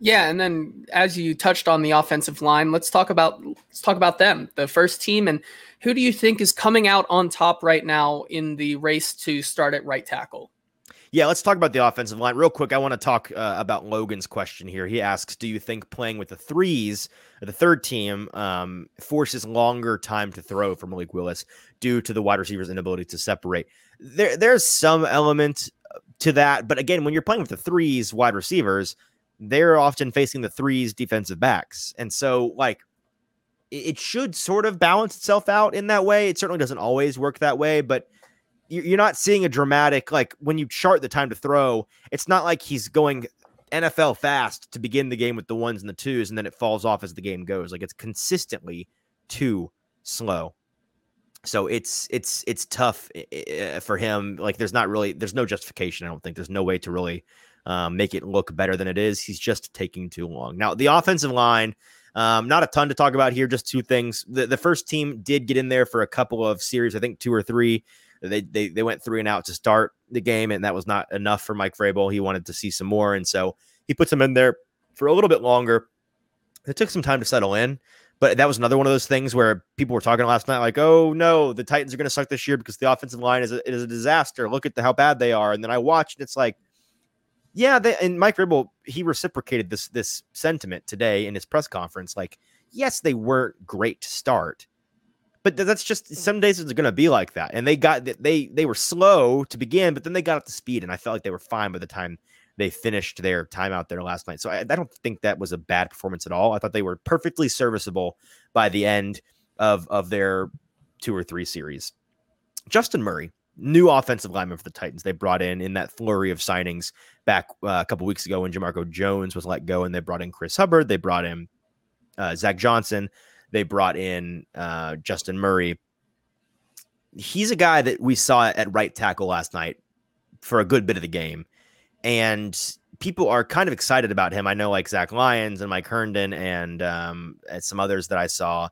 Yeah, and then as you touched on the offensive line, let's talk about them, the first team. And who do you think is coming out on top right now in the race to start at right tackle? Yeah, let's talk about the offensive line real quick. I want to talk about Logan's question here. He asks, do you think playing with the threes, the third team, forces longer time to throw for Malik Willis due to the wide receiver's inability to separate? There's some element to that. But again, when you're playing with the threes wide receivers, they're often facing the threes defensive backs. And so like it should sort of balance itself out in that way. It certainly doesn't always work that way, but you're not seeing a dramatic, like when you chart the time to throw, it's not like he's going NFL fast to begin the game with the ones and the twos, and then it falls off as the game goes. Like it's consistently too slow. So it's tough for him. Like there's no justification. I don't think there's no way to really make it look better than it is. He's just taking too long. Now the offensive line, not a ton to talk about here. Just two things. The first team did get in there for a couple of series. I think two or three. They went three and out to start the game, and that was not enough for Mike Vrabel. He wanted to see some more, and so he puts him in there for a little bit longer. It took some time to settle in, but that was another one of those things where people were talking last night like, oh, no, the Titans are going to suck this year because the offensive line is a disaster. Look at how bad they are. And then I watched, and it's like, yeah, and Mike Vrabel, he reciprocated this sentiment today in his press conference. Like, yes, they weren't great to start, but that's just, some days it's going to be like that. And they were slow to begin, but then they got up to speed, and I felt like they were fine by the time they finished their time out there last night. So I don't think that was a bad performance at all. I thought they were perfectly serviceable by the end of their two or three series. Justin Murray, new offensive lineman for the Titans. They brought in that flurry of signings back a couple weeks ago when Jamarco Jones was let go, and they brought in Chris Hubbard. They brought in Zach Johnson. They brought in Justin Murray. He's a guy that we saw at right tackle last night for a good bit of the game, and people are kind of excited about him. I know like Zach Lyons and Mike Herndon and some others that I saw.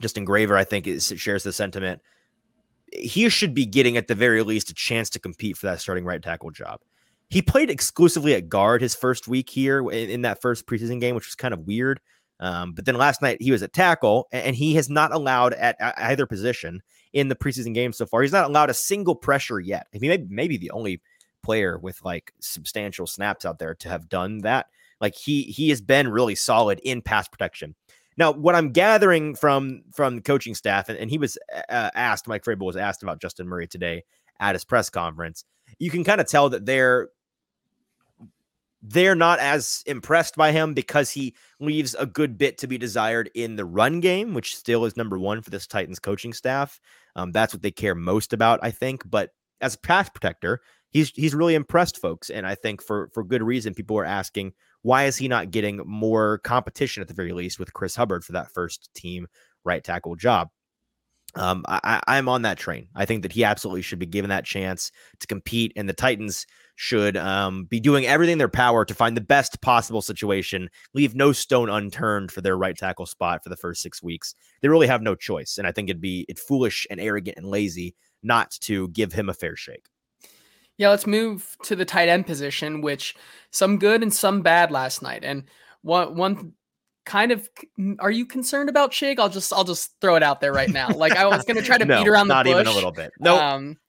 Justin Graver, I think, shares the sentiment. He should be getting at the very least a chance to compete for that starting right tackle job. He played exclusively at guard his first week here in that first preseason game, which was kind of weird. But then last night he was at tackle, and he has not allowed at either position in the preseason game so far. He's not allowed a single pressure yet. I mean, maybe the only player with like substantial snaps out there to have done that. Like he has been really solid in pass protection. Now, what I'm gathering from the coaching staff, and he was asked, Mike Vrabel was asked about Justin Murray today at his press conference. You can kind of tell that they're they're not as impressed by him because he leaves a good bit to be desired in the run game, which still is number one for this Titans coaching staff. That's what they care most about, I think. But as a pass protector, he's really impressed folks. And I think for good reason, people are asking, why is he not getting more competition at the very least with Chris Hubbard for that first team right tackle job? I'm on that train. I think that he absolutely should be given that chance to compete, and the Titans should be doing everything in their power to find the best possible situation, leave no stone unturned for their right tackle spot for the first 6 weeks. They really have no choice, and I think it'd be foolish and arrogant and lazy not to give him a fair shake. Yeah, let's move to the tight end position, which some good and some bad last night. And one kind of, are you concerned about Chig? I'll just throw it out there right now. Like, I was going to try to beat around the bush. Not even a little bit.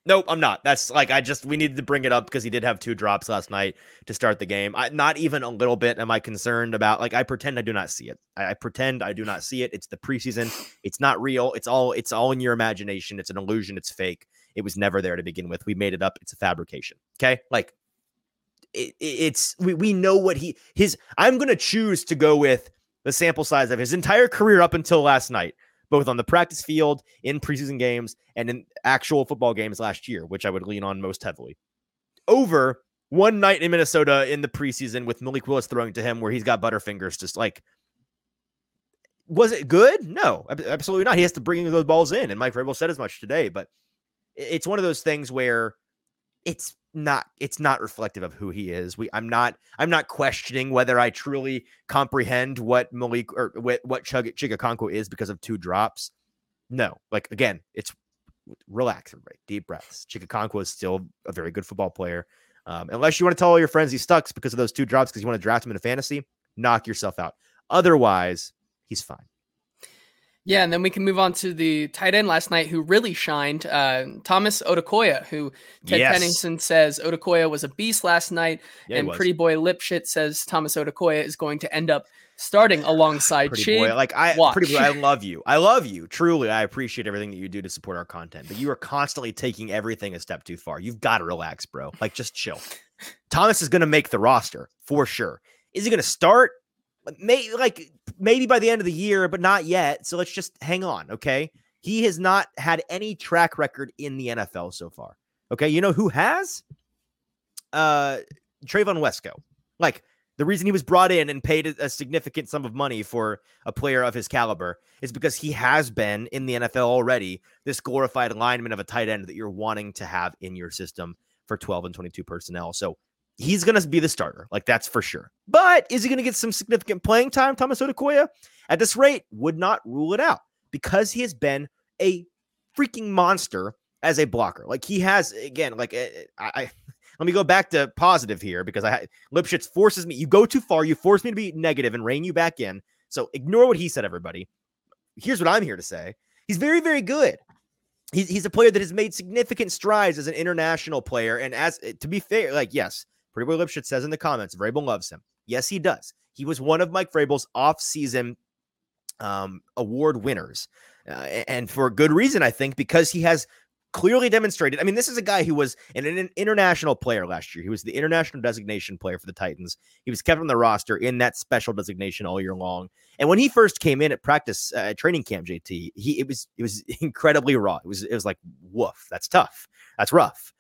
Nope, I'm not. That's like, we needed to bring it up because he did have 2 drops last night to start the game. Not even a little bit am I concerned about, like, I pretend I do not see it. I pretend I do not see it. It's the preseason. It's not real. It's all in your imagination. It's an illusion. It's fake. It was never there to begin with. We made it up. It's a fabrication. Okay. Like, we know what I'm going to choose to go with the sample size of his entire career up until last night, both on the practice field, in preseason games, and in actual football games last year, which I would lean on most heavily, over one night in Minnesota in the preseason with Malik Willis throwing to him where he's got butterfingers. Just like, was it good? No, absolutely not. He has to bring those balls in, and Mike Vrabel said as much today, but it's one of those things where it's not reflective of who he is. I'm not questioning whether I truly comprehend what Malik or what Chigakonko is because of 2 drops. No, like, again, it's relax, everybody, deep breaths. Chigakonko is still a very good football player. Unless you want to tell all your friends he sucks because of those 2 drops because you want to draft him in a fantasy, knock yourself out. Otherwise, he's fine. Yeah, and then we can move on to the tight end last night who really shined, Thomas Otakoya, who Ted Pennington says Otakoya was a beast last night, and Pretty Boy Lipschitz says Thomas Otakoya is going to end up starting alongside Chigakonko. Like, Pretty Boy, I love you. I love you. Truly, I appreciate everything that you do to support our content, but you are constantly taking everything a step too far. You've got to relax, bro. Like, just chill. Thomas is going to make the roster for sure. Is he going to start? Maybe by the end of the year, but not yet. So let's just hang on, okay? He has not had any track record in the NFL so far, okay? You know who has? Trayvon Wesco. Like, the reason he was brought in and paid a significant sum of money for a player of his caliber is because he has been in the NFL already, this glorified alignment of a tight end that you're wanting to have in your system for 12 and 22 personnel. So he's going to be the starter. Like, that's for sure. But is he going to get some significant playing time, Thomas Otakoya? At this rate, would not rule it out because he has been a freaking monster as a blocker. Like, he has, again, like, let me go back to positive here because Lipschitz forces me. You go too far. You force me to be negative and rein you back in. So ignore what he said, everybody. Here's what I'm here to say. He's very, very good. He's a player that has made significant strides as an international player. And as to be fair, like, yes, Pretty Boy Lipschitz says in the comments, Vrabel loves him. Yes, he does. He was one of Mike Vrabel's off-season award winners. And for good reason, I think, because he has clearly demonstrated. I mean, this is a guy who was an international player last year. He was the international designation player for the Titans. He was kept on the roster in that special designation all year long. And when he first came in at practice at training camp, JT, it was incredibly raw. It was like, woof, that's tough. That's rough.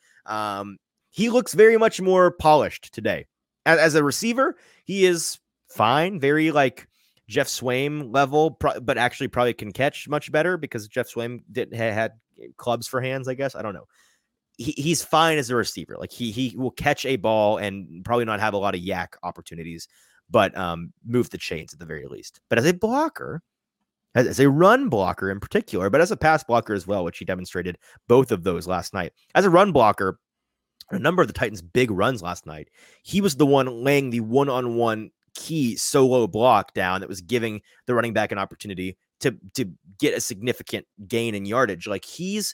He looks very much more polished today. As a receiver, he is fine, very like Jeff Swaim level, but actually probably can catch much better because Jeff Swaim had clubs for hands, I guess. I don't know. He's fine as a receiver. Like he will catch a ball and probably not have a lot of yak opportunities, but move the chains at the very least. But as a blocker, as a run blocker in particular, but as a pass blocker as well, which he demonstrated both of those last night. As a run blocker, a number of the Titans' big runs last night, he was the one laying the one-on-one key solo block down that was giving the running back an opportunity to get a significant gain in yardage. Like, he's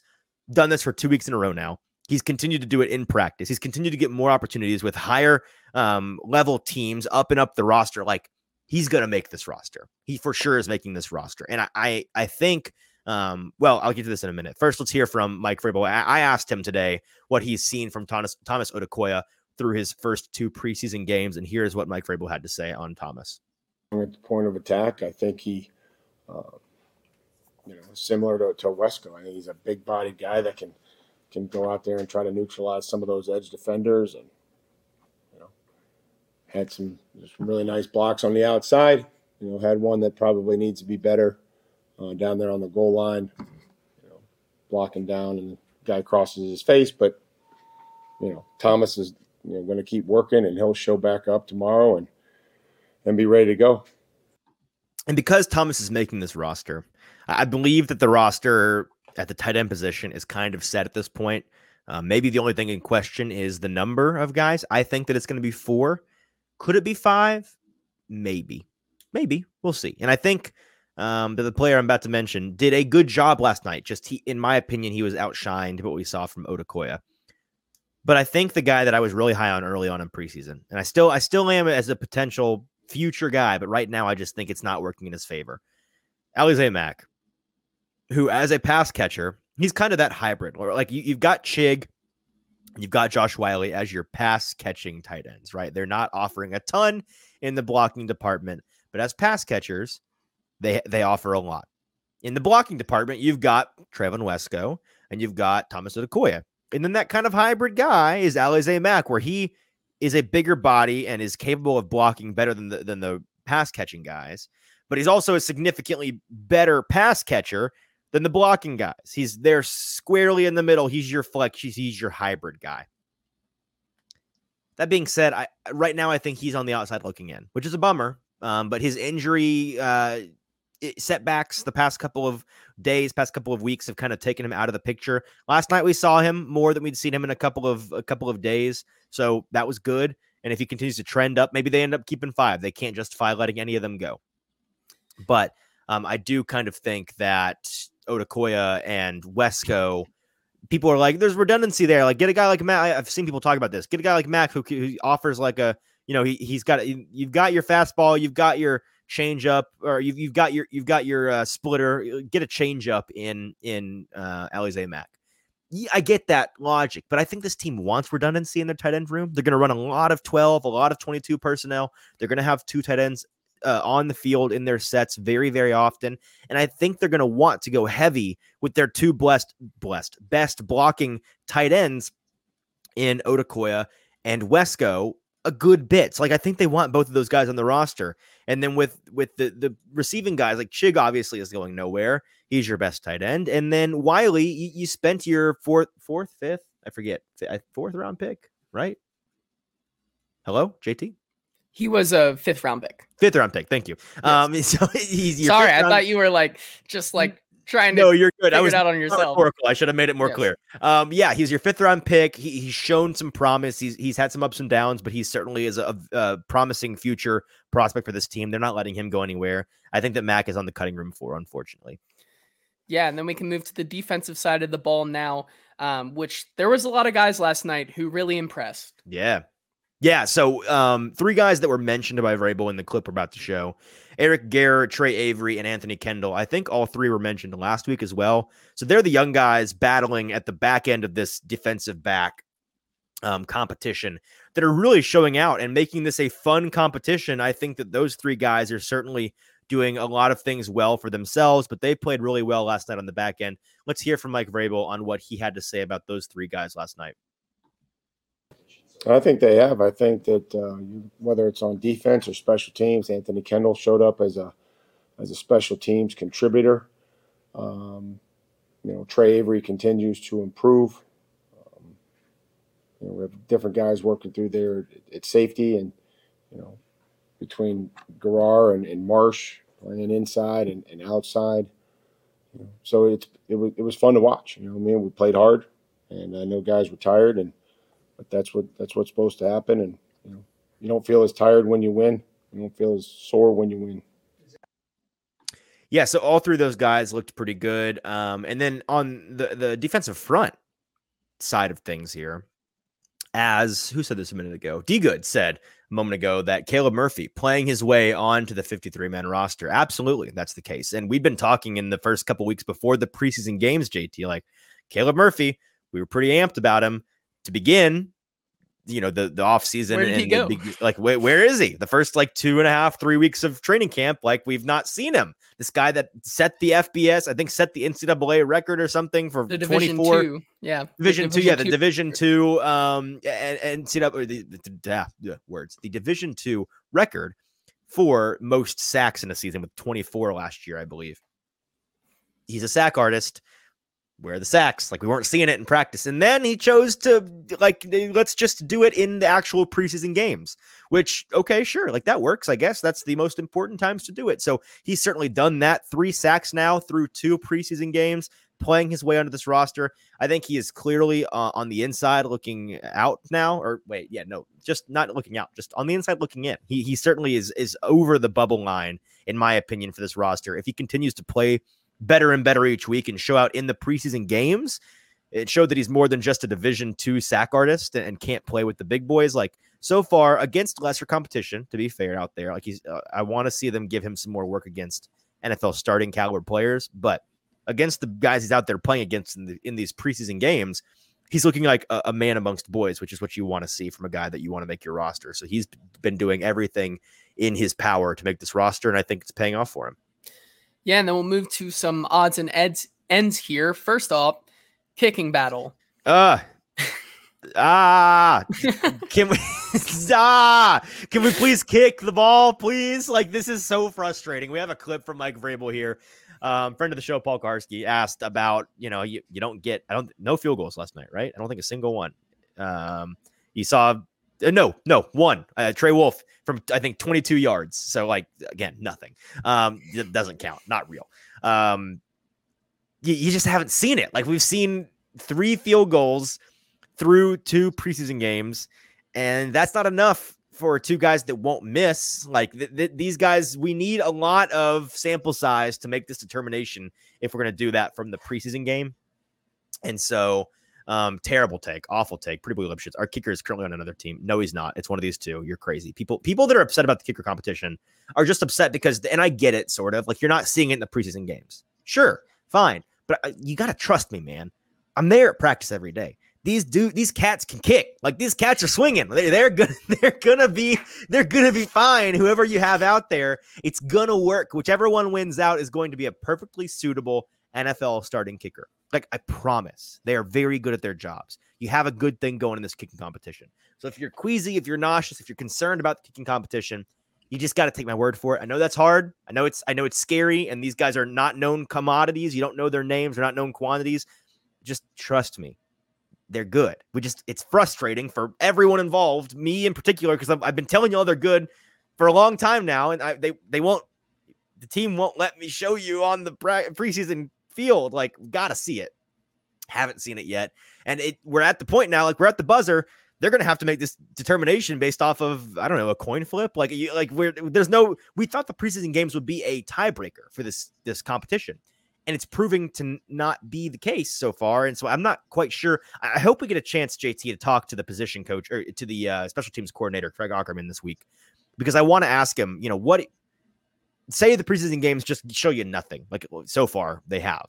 done this for 2 weeks in a row now. He's continued to do it in practice. He's continued to get more opportunities with higher level teams up and up the roster. Like, he's going to make this roster. He for sure is making this roster. And I think... I'll get to this in a minute. First, let's hear from Mike Vrabel. I asked him today what he's seen from Thomas Otakoya through his first two preseason games, and here's what Mike Vrabel had to say on Thomas. At the point of attack, I think he, similar to Wesco, I think he's a big-bodied guy that can go out there and try to neutralize some of those edge defenders, and had some just really nice blocks on the outside. Had one that probably needs to be better down there on the goal line, blocking down, and the guy crosses his face. But, Thomas is going to keep working, and he'll show back up tomorrow and be ready to go. And because Thomas is making this roster, I believe that the roster at the tight end position is kind of set at this point. Maybe the only thing in question is the number of guys. I think that it's going to be 4. Could it be 5? Maybe. We'll see. And I think that the player I'm about to mention did a good job last night. Just in my opinion, he was outshined what we saw from Otakoya. But I think the guy that I was really high on early on in preseason, and I still am as a potential future guy, but right now I just think it's not working in his favor. Alizé Mack, who as a pass catcher, he's kind of that hybrid. Like you've got Chig, you've got Josh Wiley as your pass catching tight ends, right? They're not offering a ton in the blocking department, but as pass catchers, they offer a lot. In the blocking department, you've got Trayvon Wesco and you've got Thomas Otakoya. And then that kind of hybrid guy is Alizé Mack, where he is a bigger body and is capable of blocking better than the pass catching guys, but he's also a significantly better pass catcher than the blocking guys. He's there squarely in the middle. He's your flex. He's your hybrid guy. That being said, right now I think he's on the outside looking in, which is a bummer. But his injury setbacks the past couple of days, past couple of weeks have kind of taken him out of the picture. Last night we saw him more than we'd seen him in a couple of days. So that was good. And if he continues to trend up, maybe they end up keeping 5. They can't justify letting any of them go. But I do kind of think that Otakoya and Wesco, people are like, there's redundancy there. Like, get a guy like Mac. I've seen people talk about this. Get a guy like Mac who offers like a, you've got your fastball, you've got your changeup, or you've got your splitter. Get a changeup in Alizé Mack. I get that logic, but I think this team wants redundancy in their tight end room. They're going to run a lot of 12, a lot of 22 personnel. They're going to have 2 tight ends on the field in their sets very, very often. And I think they're going to want to go heavy with their 2 blessed best blocking tight ends in Otakoya and Wesco a good bit. So, like, I think they want both of those guys on the roster. And then with the receiving guys, like Chig obviously is going nowhere. He's your best tight end. And then Wiley, you spent your fourth round pick, right? Hello, JT? He was a 5th round pick. 5th round pick. Thank you. Yes. So he's sorry. I thought you were trying to. No, you're good. I was out on yourself. I should have made it more clear. He's your 5th round pick. He's shown some promise. He's had some ups and downs, but he certainly is a promising future prospect for this team. They're not letting him go anywhere. I think that Mac is on the cutting room floor, unfortunately. Yeah, and then we can move to the defensive side of the ball now, which there was a lot of guys last night who really impressed. Yeah. Yeah, so 3 guys that were mentioned by Vrabel in the clip we're about to show, Eric Garrett, Trey Avery, and Anthony Kendall. I think all 3 were mentioned last week as well. So they're the young guys battling at the back end of this defensive back competition that are really showing out and making this a fun competition. I think that those 3 guys are certainly doing a lot of things well for themselves, but they played really well last night on the back end. Let's hear from Mike Vrabel on what he had to say about those 3 guys last night. I think they have. I think that whether it's on defense or special teams, Anthony Kendall showed up as a special teams contributor. Trey Avery continues to improve. We have different guys working through there at safety, and between Garrar and Marsh playing inside and outside. So it was fun to watch. We played hard, and I know guys were tired and. But that's what's supposed to happen, and you don't feel as tired when you win. You don't feel as sore when you win. Yeah, so all 3 of those guys looked pretty good. And then on the defensive front side of things here, as who said this a minute ago? D-Good said a moment ago that Caleb Murphy playing his way onto the 53-man roster. Absolutely, that's the case. And we've been talking in the first couple weeks before the preseason games, JT, like Caleb Murphy, we were pretty amped about him. To begin, you know, the off season. Where did he go? Where is he? The first 2.5-3 weeks of training camp, we've not seen him. This guy that set the FBS, I think set the NCAA record or something for the Division 24. Two. Yeah. Division 2. Yeah. The Division 2. And NCAA, the Division 2 record for most sacks in a season with 24 last year, I believe. He's a sack artist. Where are the sacks? We weren't seeing it in practice. And then he chose to, let's just do it in the actual preseason games, which, okay, sure. That works, I guess. That's the most important times to do it. So he's certainly done that. 3 sacks now through 2 preseason games, playing his way under this roster. I think he is clearly on the inside looking out now. Just not looking out, just on the inside looking in. He certainly is over the bubble line, in my opinion, for this roster. If he continues to play better and better each week and show out in the preseason games, it showed that he's more than just a Division II sack artist and can't play with the big boys. So far against lesser competition, to be fair out there, I want to see them give him some more work against NFL starting caliber players, but against the guys he's out there playing against in these preseason games, he's looking like a man amongst boys, which is what you want to see from a guy that you want to make your roster. So he's been doing everything in his power to make this roster, and I think it's paying off for him. Yeah, and then we'll move to some odds and ends here. First off, kicking battle. Can we please kick the ball, please? This is so frustrating. We have a clip from Mike Vrabel here. Friend of the show, Paul Karski, asked about, you don't get, no field goals last night, right? I don't think a single one. You saw, one. Trey Wolf from, I think, 22 yards. So, again, nothing. It doesn't count. Not real. You just haven't seen it. We've seen 3 field goals through 2 preseason games, and that's not enough for 2 guys that won't miss. These guys, we need a lot of sample size to make this determination if we're going to do that from the preseason game. And so, terrible take, awful take. Pretty Boy Lipschitz. Our kicker is currently on another team. No, he's not. It's one of these two. You're crazy. People that are upset about the kicker competition are just upset because, and I get it, sort of. You're not seeing it in the preseason games. Sure, fine, but you got to trust me, man. I'm there at practice every day. These cats can kick. These cats are swinging. They're gonna be fine. Whoever you have out there, it's gonna work. Whichever one wins out is going to be a perfectly suitable NFL starting kicker. I promise. They are very good at their jobs. You have a good thing going in this kicking competition. So if you're queasy, if you're nauseous, if you're concerned about the kicking competition, you just got to take my word for it. I know that's hard. I know it's scary. And these guys are not known commodities. You don't know their names. They're not known quantities. Just trust me. They're good. It's frustrating for everyone involved, me in particular, because I've been telling y'all they're good for a long time now. And the team won't let me show you on the preseason field. Gotta see it. Haven't seen it yet. And we're at the point now, we're at the buzzer. They're going to have to make this determination based off of, I don't know, a coin flip. We thought the preseason games would be a tiebreaker for this competition. And it's proving to not be the case so far. And so I'm not quite sure. I hope we get a chance, JT, to talk to the position coach or to the special teams coordinator, Craig Aukerman, this week, because I want to ask him, say the preseason games just show you nothing. So far they have.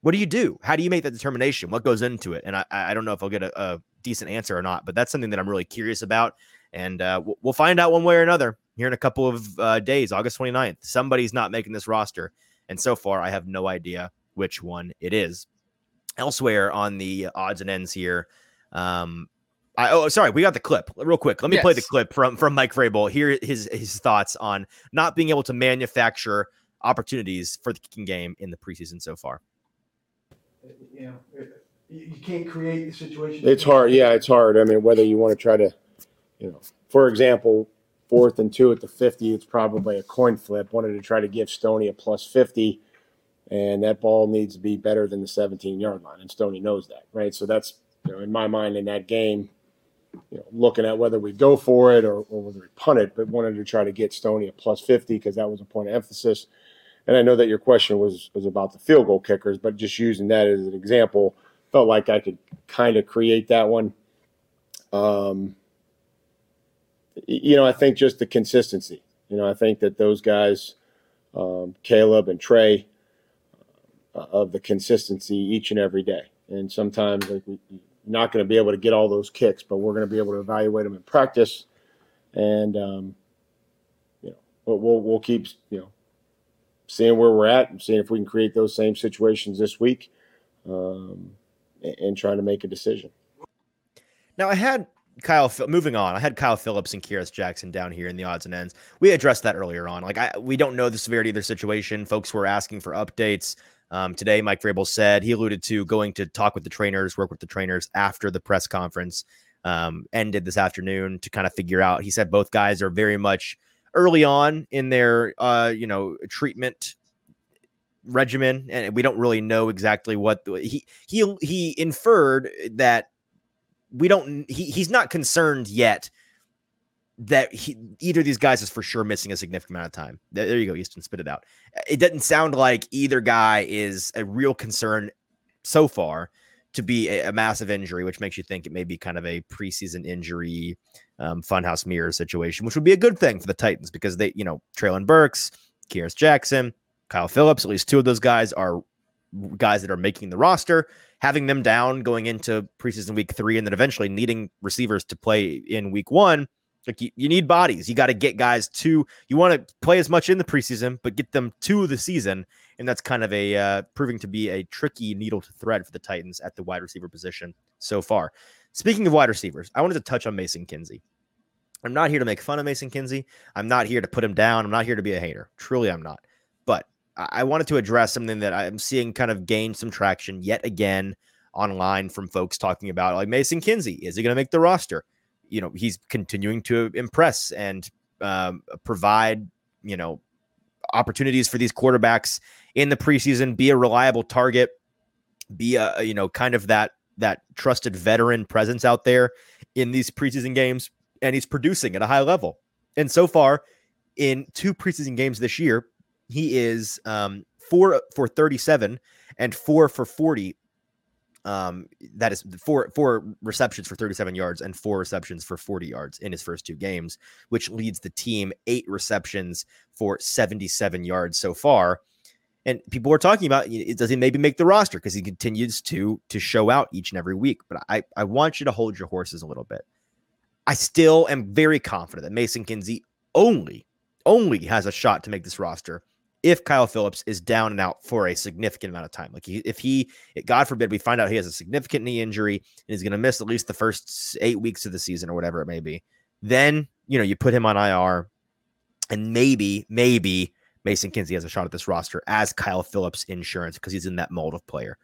What do you do? How do you make that determination? What goes into it? And I don't know if I'll get a decent answer or not, but that's something that I'm really curious about. And we'll find out one way or another here in a couple of days, August 29th. Somebody's not making this roster. And so far, I have no idea which one it is. Elsewhere on the odds and ends here. We got the clip real quick. Let me play the clip from Mike Vrabel. Hear his thoughts on not being able to manufacture opportunities for the kicking game in the preseason so far. You can't create the situation. It's hard. Yeah, it's hard. I mean, whether you want to try to, for example, 4th and 2 at the 50, it's probably a coin flip. Wanted to try to give Stoney a plus 50, and that ball needs to be better than the 17-yard line, and Stoney knows that, right? So that's, in my mind, in that game, looking at whether we go for it or whether we punt it, but wanted to try to get Stoney a plus 50 because that was a point of emphasis. And I know that your question was about the field goal kickers, but just using that as an example, felt like I could kind of create that one. I think just the consistency. I think that those guys, Caleb and Trey, of the consistency each and every day. And sometimes, not going to be able to get all those kicks, but we're going to be able to evaluate them in practice. And, we'll keep, seeing where we're at and seeing if we can create those same situations this week and trying to make a decision. Now, I had Kyle Phillips and Kyrus Jackson down here in the odds and ends. We addressed that earlier on. We don't know the severity of their situation. Folks were asking for updates. Today, Mike Vrabel said he alluded to going to talk with the trainers, work with the trainers after the press conference ended this afternoon to kind of figure out. He said both guys are very much early on in their, treatment regimen. And we don't really know exactly what he inferred that. He's not concerned yet that either of these guys is for sure missing a significant amount of time. There you go, Easton, spit it out. It doesn't sound like either guy is a real concern so far to be a massive injury, which makes you think it may be kind of a preseason injury, funhouse mirror situation, which would be a good thing for the Titans because they, Treylon Burks, Kyrus Jackson, Kyle Phillips, at least two of those guys are guys that are making the roster. Having them down going into preseason week 3 and then eventually needing receivers to play in week 1, like you need bodies. You got to get guys to, you want to play as much in the preseason, but get them to the season. And that's kind of a proving to be a tricky needle to thread for the Titans at the wide receiver position so far. Speaking of wide receivers, I wanted to touch on Mason Kinsey. I'm not here to make fun of Mason Kinsey. I'm not here to put him down. I'm not here to be a hater. Truly, I'm not. But I wanted to address something that I'm seeing kind of gain some traction yet again online from folks talking about like Mason Kinsey. Is he going to make the roster? He's continuing to impress and provide, opportunities for these quarterbacks in the preseason, be a reliable target, be a, kind of that trusted veteran presence out there in these preseason games. And he's producing at a high level. And so far in 2 preseason games this year, he is 4 for 37 and 4 for 40. That is four receptions for 37 yards and 4 receptions for 40 yards in his first 2 games, which leads the team 8 receptions for 77 yards so far. And people are talking about, does he maybe make the roster? Because he continues to show out each and every week. But I want you to hold your horses a little bit. I still am very confident that Mason Kinsey only has a shot to make this roster if Kyle Phillips is down and out for a significant amount of time. Like God forbid, we find out he has a significant knee injury and he's going to miss at least the first 8 weeks of the season or whatever it may be. Then, you put him on IR and maybe Mason Kinsey has a shot at this roster as Kyle Phillips insurance because he's in that mold of player.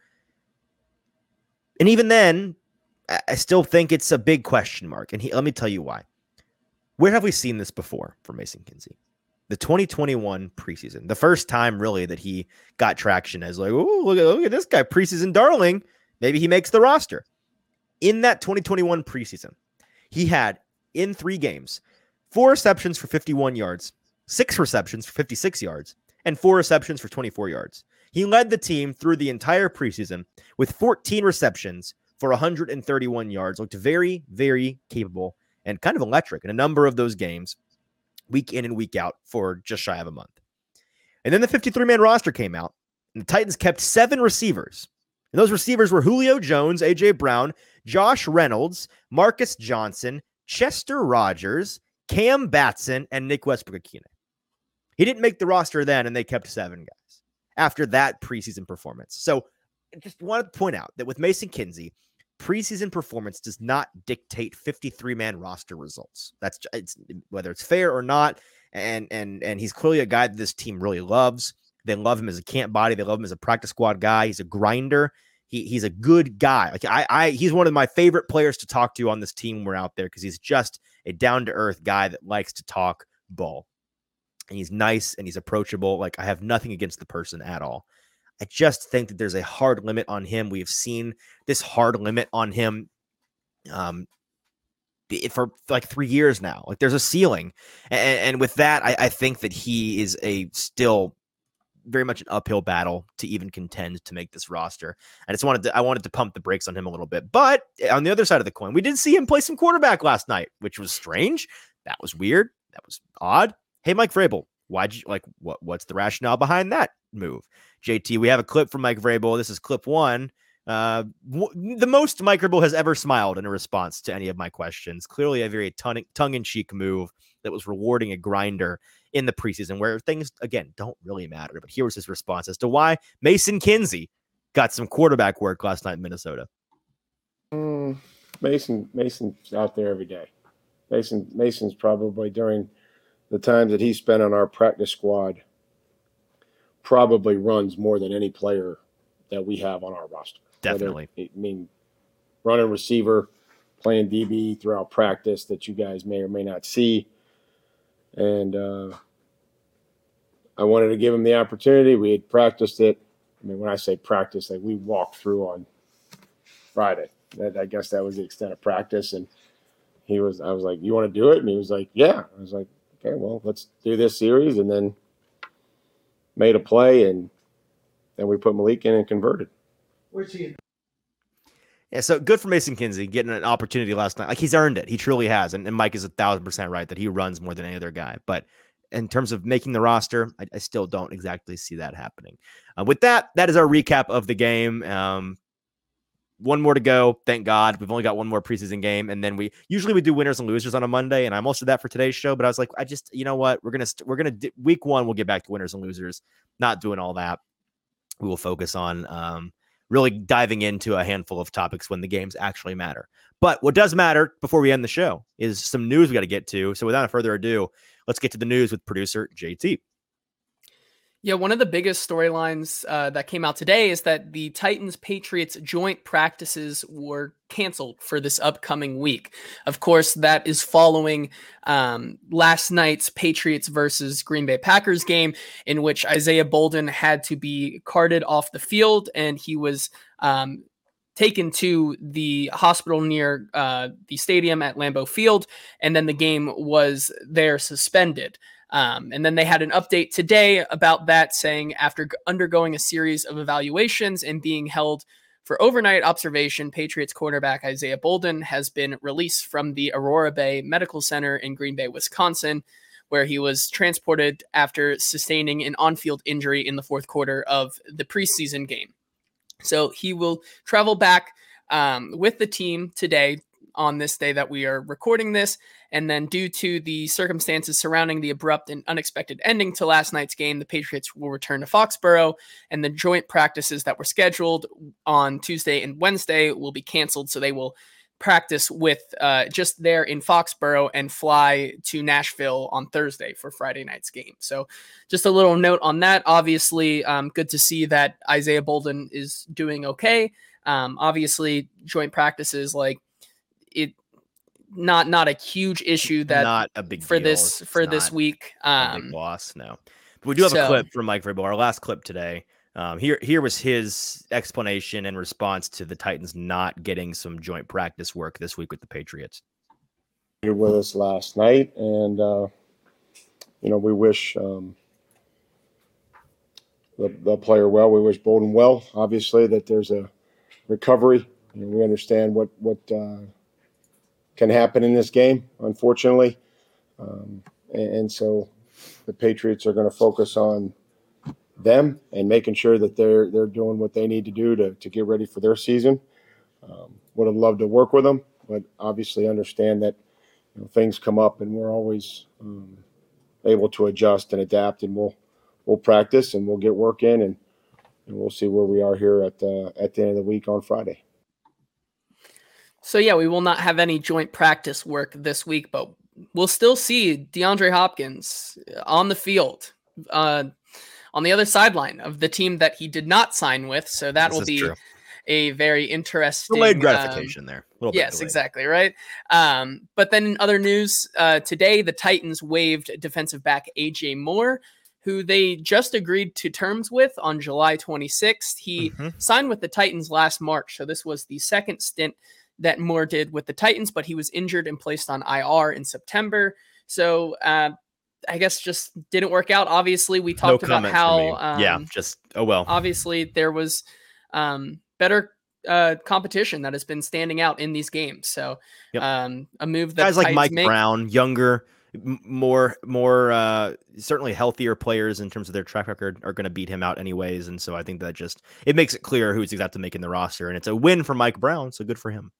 And even then, I still think it's a big question mark. And let me tell you why. Where have we seen this before for Mason Kinsey? The 2021 preseason, the first time really that he got traction as like, oh, look at this guy, preseason darling. Maybe he makes the roster. In that 2021 preseason, he had in 3 games, 4 receptions for 51 yards, 6 receptions for 56 yards, and 4 receptions for 24 yards. He led the team through the entire preseason with 14 receptions for 131 yards. Looked very, very capable and kind of electric in a number of those games, week in and week out for just shy of a month. And then the 53-man roster came out, and the Titans kept 7 receivers. And those receivers were Julio Jones, A.J. Brown, Josh Reynolds, Marcus Johnson, Chester Rogers, Cam Batson, and Nick Westbrook-Akine. He didn't make the roster then, and they kept 7 guys after that preseason performance. So I just want to point out that with Mason Kinsey, preseason performance does not dictate 53-man roster results. That's whether it's fair or not. And he's clearly a guy that this team really loves. They love him as a camp body. They love him as a practice squad guy. He's a grinder. He's a good guy. Like he's one of my favorite players to talk to on this team when we're out there because he's just a down-to-earth guy that likes to talk ball. And he's nice and he's approachable. Like I have nothing against the person at all. I just think that there's a hard limit on him. We have seen this hard limit on him for like 3 years now. Like there's a ceiling. And with that, I think that he is still very much an uphill battle to even contend to make this roster. I wanted to pump the brakes on him a little bit. But on the other side of the coin, we did see him play some quarterback last night, which was strange. That was weird. That was odd. Hey, Mike Vrabel, what's the rationale behind that move? JT, we have a clip from Mike Vrabel. This is clip 1 The most Mike Vrabel has ever smiled in a response to any of my questions. Clearly a very tongue-in-cheek move that was rewarding a grinder in the preseason where things, again, don't really matter. But here was his response as to why Mason Kinsey got some quarterback work last night in Minnesota. Mason's out there every day. Mason's probably during the time that he spent on our practice squad probably runs more than any player that we have on our roster. Definitely. Whether, I mean, running receiver, playing DB throughout practice that you guys may or may not see. And I wanted to give him the opportunity. We had practiced it. I mean, when I say practice, like we walked through on Friday. I guess that was the extent of practice. And I was like, you want to do it? And he was like, yeah. I was like, okay, well, let's do this series. And then made a play, and then we put Malik in and converted. Yeah, so good for Mason Kinsey getting an opportunity last night. Like, he's earned it. He truly has. And Mike is 1,000% right that he runs more than any other guy. But in terms of making the roster, I still don't exactly see that happening. With that is our recap of the game. One more to go. Thank God. We've only got one more preseason game. And then we do winners and losers on a Monday. And I'm also that for today's show, but I was like, you know what? We're going to week one, we'll get back to winners and losers, not doing all that. We will focus on really diving into a handful of topics when the games actually matter. But what does matter before we end the show is some news we got to get to. So without further ado, let's get to the news with producer JT. Yeah, one of the biggest storylines that came out today is that the Titans-Patriots joint practices were canceled for this upcoming week. Of course, that is following last night's Patriots versus Green Bay Packers game, in which Isaiah Bolden had to be carted off the field, and he was taken to the hospital near the stadium at Lambeau Field, and then the game was there suspended. And then they had an update today about that, saying after undergoing a series of evaluations and being held for overnight observation, Patriots cornerback Isaiah Bolden has been released from the Aurora Bay Medical Center in Green Bay, Wisconsin, where he was transported after sustaining an on-field injury in the fourth quarter of the preseason game. So he will travel back with the team today on this day that we are recording this. And then due to the circumstances surrounding the abrupt and unexpected ending to last night's game, the Patriots will return to Foxborough, and the joint practices that were scheduled on Tuesday and Wednesday will be canceled. So they will practice with just there in Foxborough and fly to Nashville on Thursday for Friday night's game. So just a little note on that. Obviously, good to see that Isaiah Bolden is doing okay. Obviously, joint practices, like, it not a huge issue, that not a big for deal. For this week. A big loss, no. But we do have a clip from Mike Vrabel, our last clip today. Here was his explanation and response to the Titans not getting some joint practice work this week with the Patriots. You're with us last night, and we wish the player well. We wish Bolden well. Obviously, that there's a recovery, and we understand what can happen in this game, unfortunately. And so the Patriots are going to focus on them and making sure that they're doing what they need to do to get ready for their season. Would have loved to work with them, but obviously understand that things come up, and we're always able to adjust and adapt, and we'll practice and we'll get work in, and we'll see where we are here at the end of the week on Friday. So, yeah, we will not have any joint practice work this week, but we'll still see DeAndre Hopkins on the field, on the other sideline of the team that he did not sign with. So that will be true. A very interesting delayed gratification there. Yes, exactly. Right. But then in other news today, the Titans waived defensive back A.J. Moore, who they just agreed to terms with on July 26th. He signed with the Titans last March. So this was the second stint that Moore did with the Titans, but he was injured and placed on IR in September. So I guess just didn't work out. Obviously, we talked about how obviously there was better competition that has been standing out in these games. So a move that guys like Mike Brown, younger, more certainly healthier players in terms of their track record are going to beat him out anyways. And so I think that just, it makes it clear who's exactly making the roster, and it's a win for Mike Brown. So good for him.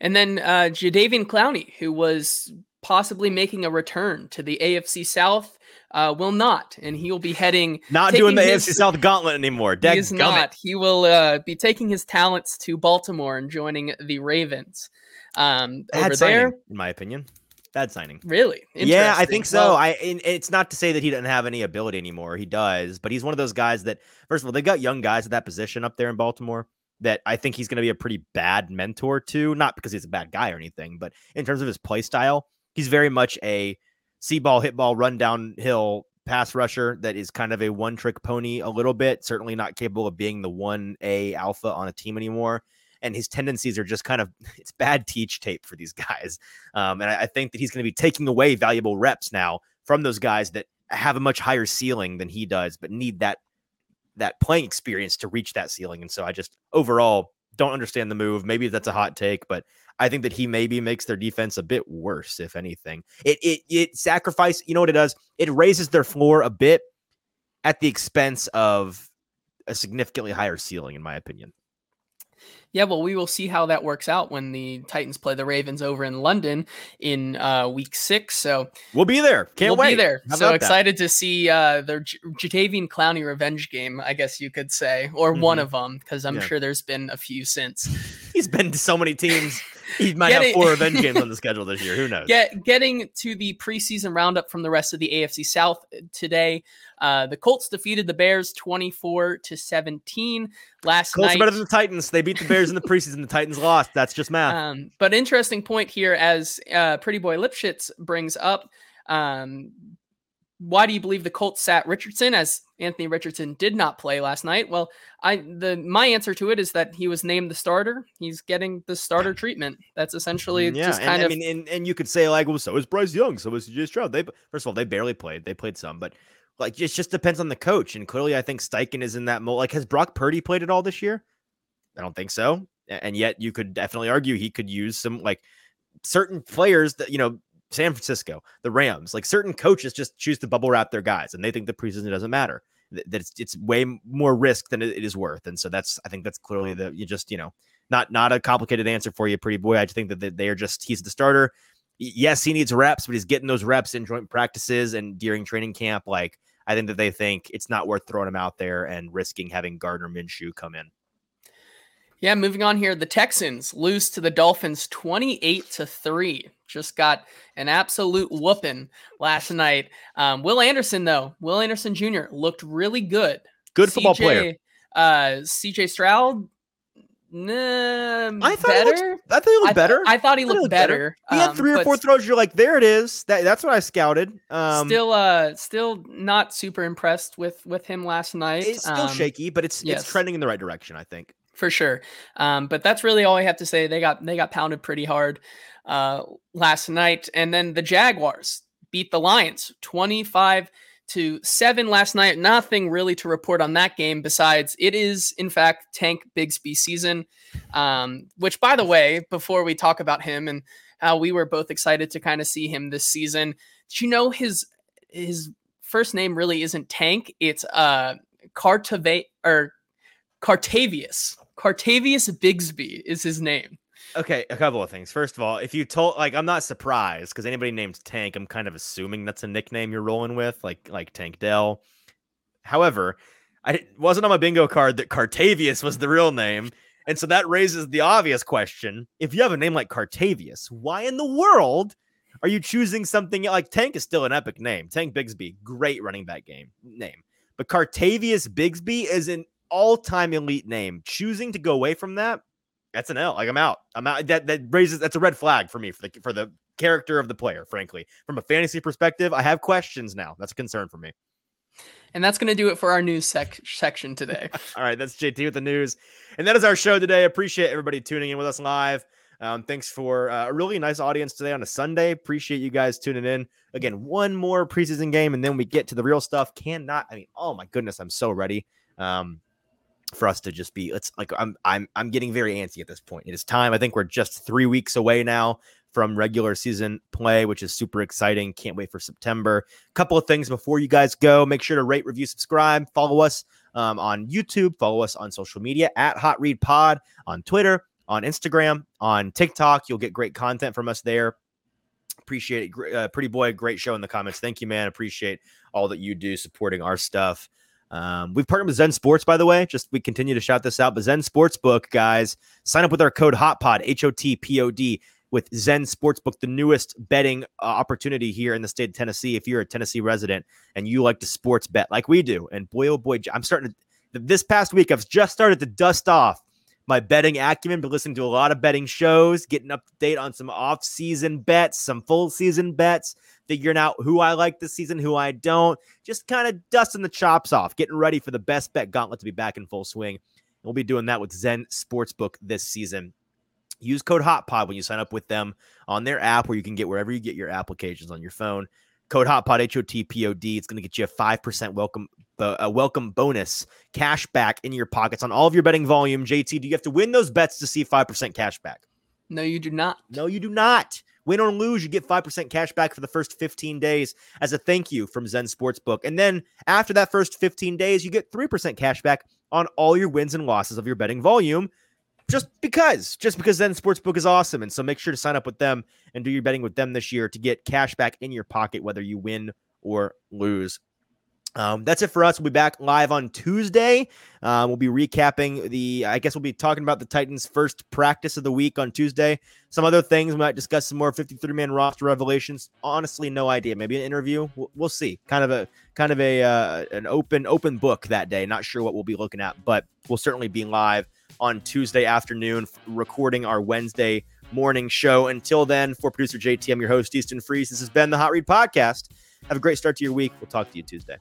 And then Jadeveon Clowney, who was possibly making a return to the AFC South, will not, and he will be heading, not doing the AFC South gauntlet anymore. He is not. He will be taking his talents to Baltimore and joining the Ravens. Bad over signing, there, in my opinion. Bad signing. Really? Yeah, I think so. Well, it's not to say that he doesn't have any ability anymore. He does, but he's one of those guys that, first of all, they've got young guys at that position up there in Baltimore that I think he's going to be a pretty bad mentor to, not because he's a bad guy or anything, but in terms of his play style, he's very much a see ball, hit ball, run downhill pass rusher that is kind of a one trick pony a little bit, certainly not capable of being the 1A alpha on a team anymore. And his tendencies are just kind of, it's bad teach tape for these guys. And I think that he's going to be taking away valuable reps now from those guys that have a much higher ceiling than he does, but need that playing experience to reach that ceiling. And so I just overall don't understand the move. Maybe that's a hot take, but I think that he maybe makes their defense a bit worse. If anything, it sacrifices, you know what it does? It raises their floor a bit at the expense of a significantly higher ceiling, in my opinion. Yeah, well, we will see how that works out when the Titans play the Ravens over in London in week 6. So we'll be there. We'll wait. Be there. So excited to see their Jadeveon Clowney revenge game, I guess you could say, or one of them, because I'm sure there's been a few since. He's been to so many teams. He might have 4 revenge games on the schedule this year. Who knows? Getting to the preseason roundup from the rest of the AFC South today. The Colts defeated the Bears 24-17 last night. Colts better than the Titans. They beat the Bears in the preseason. The Titans lost. That's just math. But interesting point here, as Pretty Boy Lipschitz brings up. Why do you believe the Colts sat Richardson, as Anthony Richardson did not play last night? Well, my answer to it is that he was named the starter. He's getting the starter treatment. That's essentially just kind of. I mean, and you could say, like, well, so is Bryce Young, so is CJ Stroud. First of all, they barely played. They played some, but like it just depends on the coach. And clearly, I think Steichen is in that mold. Like, has Brock Purdy played at all this year? I don't think so. And yet, you could definitely argue he could use some like certain players that San Francisco, the Rams, like certain coaches just choose to bubble wrap their guys, and they think the preseason doesn't matter, that it's way more risk than it is worth. And so I think that's clearly not a complicated answer for you, Pretty Boy. I just think that they are just, he's the starter. Yes, he needs reps, but he's getting those reps in joint practices and during training camp. Like, I think that they think it's not worth throwing him out there and risking having Gardner Minshew come in. Yeah, moving on here, the Texans lose to the Dolphins 28-3. Just got an absolute whooping last night. Will Anderson Jr. looked really good. Good football player. CJ Stroud. I thought he looked better. I thought he looked better. He had 3 or 4 throws. You're like, there it is. That's what I scouted. Still not super impressed with him last night. It's still shaky, but it's trending in the right direction, I think. For sure. But that's really all I have to say. They got pounded pretty hard last night. And then the Jaguars beat the Lions 25-7 last night. Nothing really to report on that game besides it is, in fact, Tank Bigsby season, which, by the way, before we talk about him and how we were both excited to kind of see him this season, did you know his first name really isn't Tank? It's Cartavius. Cartavius Bigsby is his name. Okay, a couple of things. First of all, if you told, like, I'm not surprised because anybody named Tank, I'm kind of assuming that's a nickname you're rolling with, like Tank Dell. However, it wasn't on my bingo card that Cartavius was the real name. And so that raises the obvious question. If you have a name like Cartavius, why in the world are you choosing something like Tank is still an epic name? Tank Bigsby, great running back name. But Cartavius Bigsby is an all-time elite name. Choosing to go away from that's an L. Like, I'm out. That raises, that's a red flag for me for the character of the player, frankly. From a fantasy perspective, I have questions now. That's a concern for me. And that's going to do it for our news section today. All right, that's JT with the news, and that is our show today. Appreciate everybody tuning in with us live. Thanks for a really nice audience today on a Sunday. Appreciate you guys tuning in. Again, one more preseason game and then we get to the real stuff. Oh my goodness, I'm so ready. For us to just be, I'm getting very antsy at this point. It is time. I think we're just 3 weeks away now from regular season play, which is super exciting. Can't wait for September. A couple of things before you guys go. Make sure to rate, review, subscribe, follow us on YouTube, follow us on social media at Hot Read Pod, on Twitter, on Instagram, on TikTok. You'll get great content from us there. Appreciate it. Pretty Boy, great show in the comments. Thank you, man. Appreciate all that you do supporting our stuff. We've partnered with Zen Sports, by the way. Just we continue to shout this out, but Zen Sportsbook, guys, sign up with our code HOTPOD, HOTPOD, with Zen Sportsbook, the newest betting opportunity here in the state of Tennessee. If you're a Tennessee resident and you like to sports bet like we do, and boy, oh boy, I'm starting to, this past week, I've just started to dust off my betting acumen, but listening to a lot of betting shows, getting up to date on some off-season bets, some full-season bets, figuring out who I like this season, who I don't, just kind of dusting the chops off, getting ready for the best bet gauntlet to be back in full swing. And we'll be doing that with Zen Sportsbook this season. Use code HOTPOD when you sign up with them on their app, where you can get wherever you get your applications on your phone. Code HOTPOD, HOTPOD. It's going to get you a 5% welcome bonus cash back in your pockets on all of your betting volume. JT, do you have to win those bets to see 5% cash back? No, you do not. No, you do not. Win or lose, you get 5% cash back for the first 15 days as a thank you from Zen Sportsbook. And then after that first 15 days, you get 3% cash back on all your wins and losses of your betting volume. Just because Zen Sportsbook is awesome. And so make sure to sign up with them and do your betting with them this year to get cash back in your pocket, whether you win or lose. That's it for us. We'll be back live on Tuesday. We'll be recapping we'll be talking about the Titans' first practice of the week on Tuesday. Some other things. We might discuss some more 53-man roster revelations. Honestly, no idea. Maybe an interview. We'll see. Kind of an open book that day. Not sure what we'll be looking at, but we'll certainly be live on Tuesday afternoon, recording our Wednesday morning show. Until then, for producer JT, I'm your host, Easton Freeze. This has been the Hot Read Podcast. Have a great start to your week. We'll talk to you Tuesday.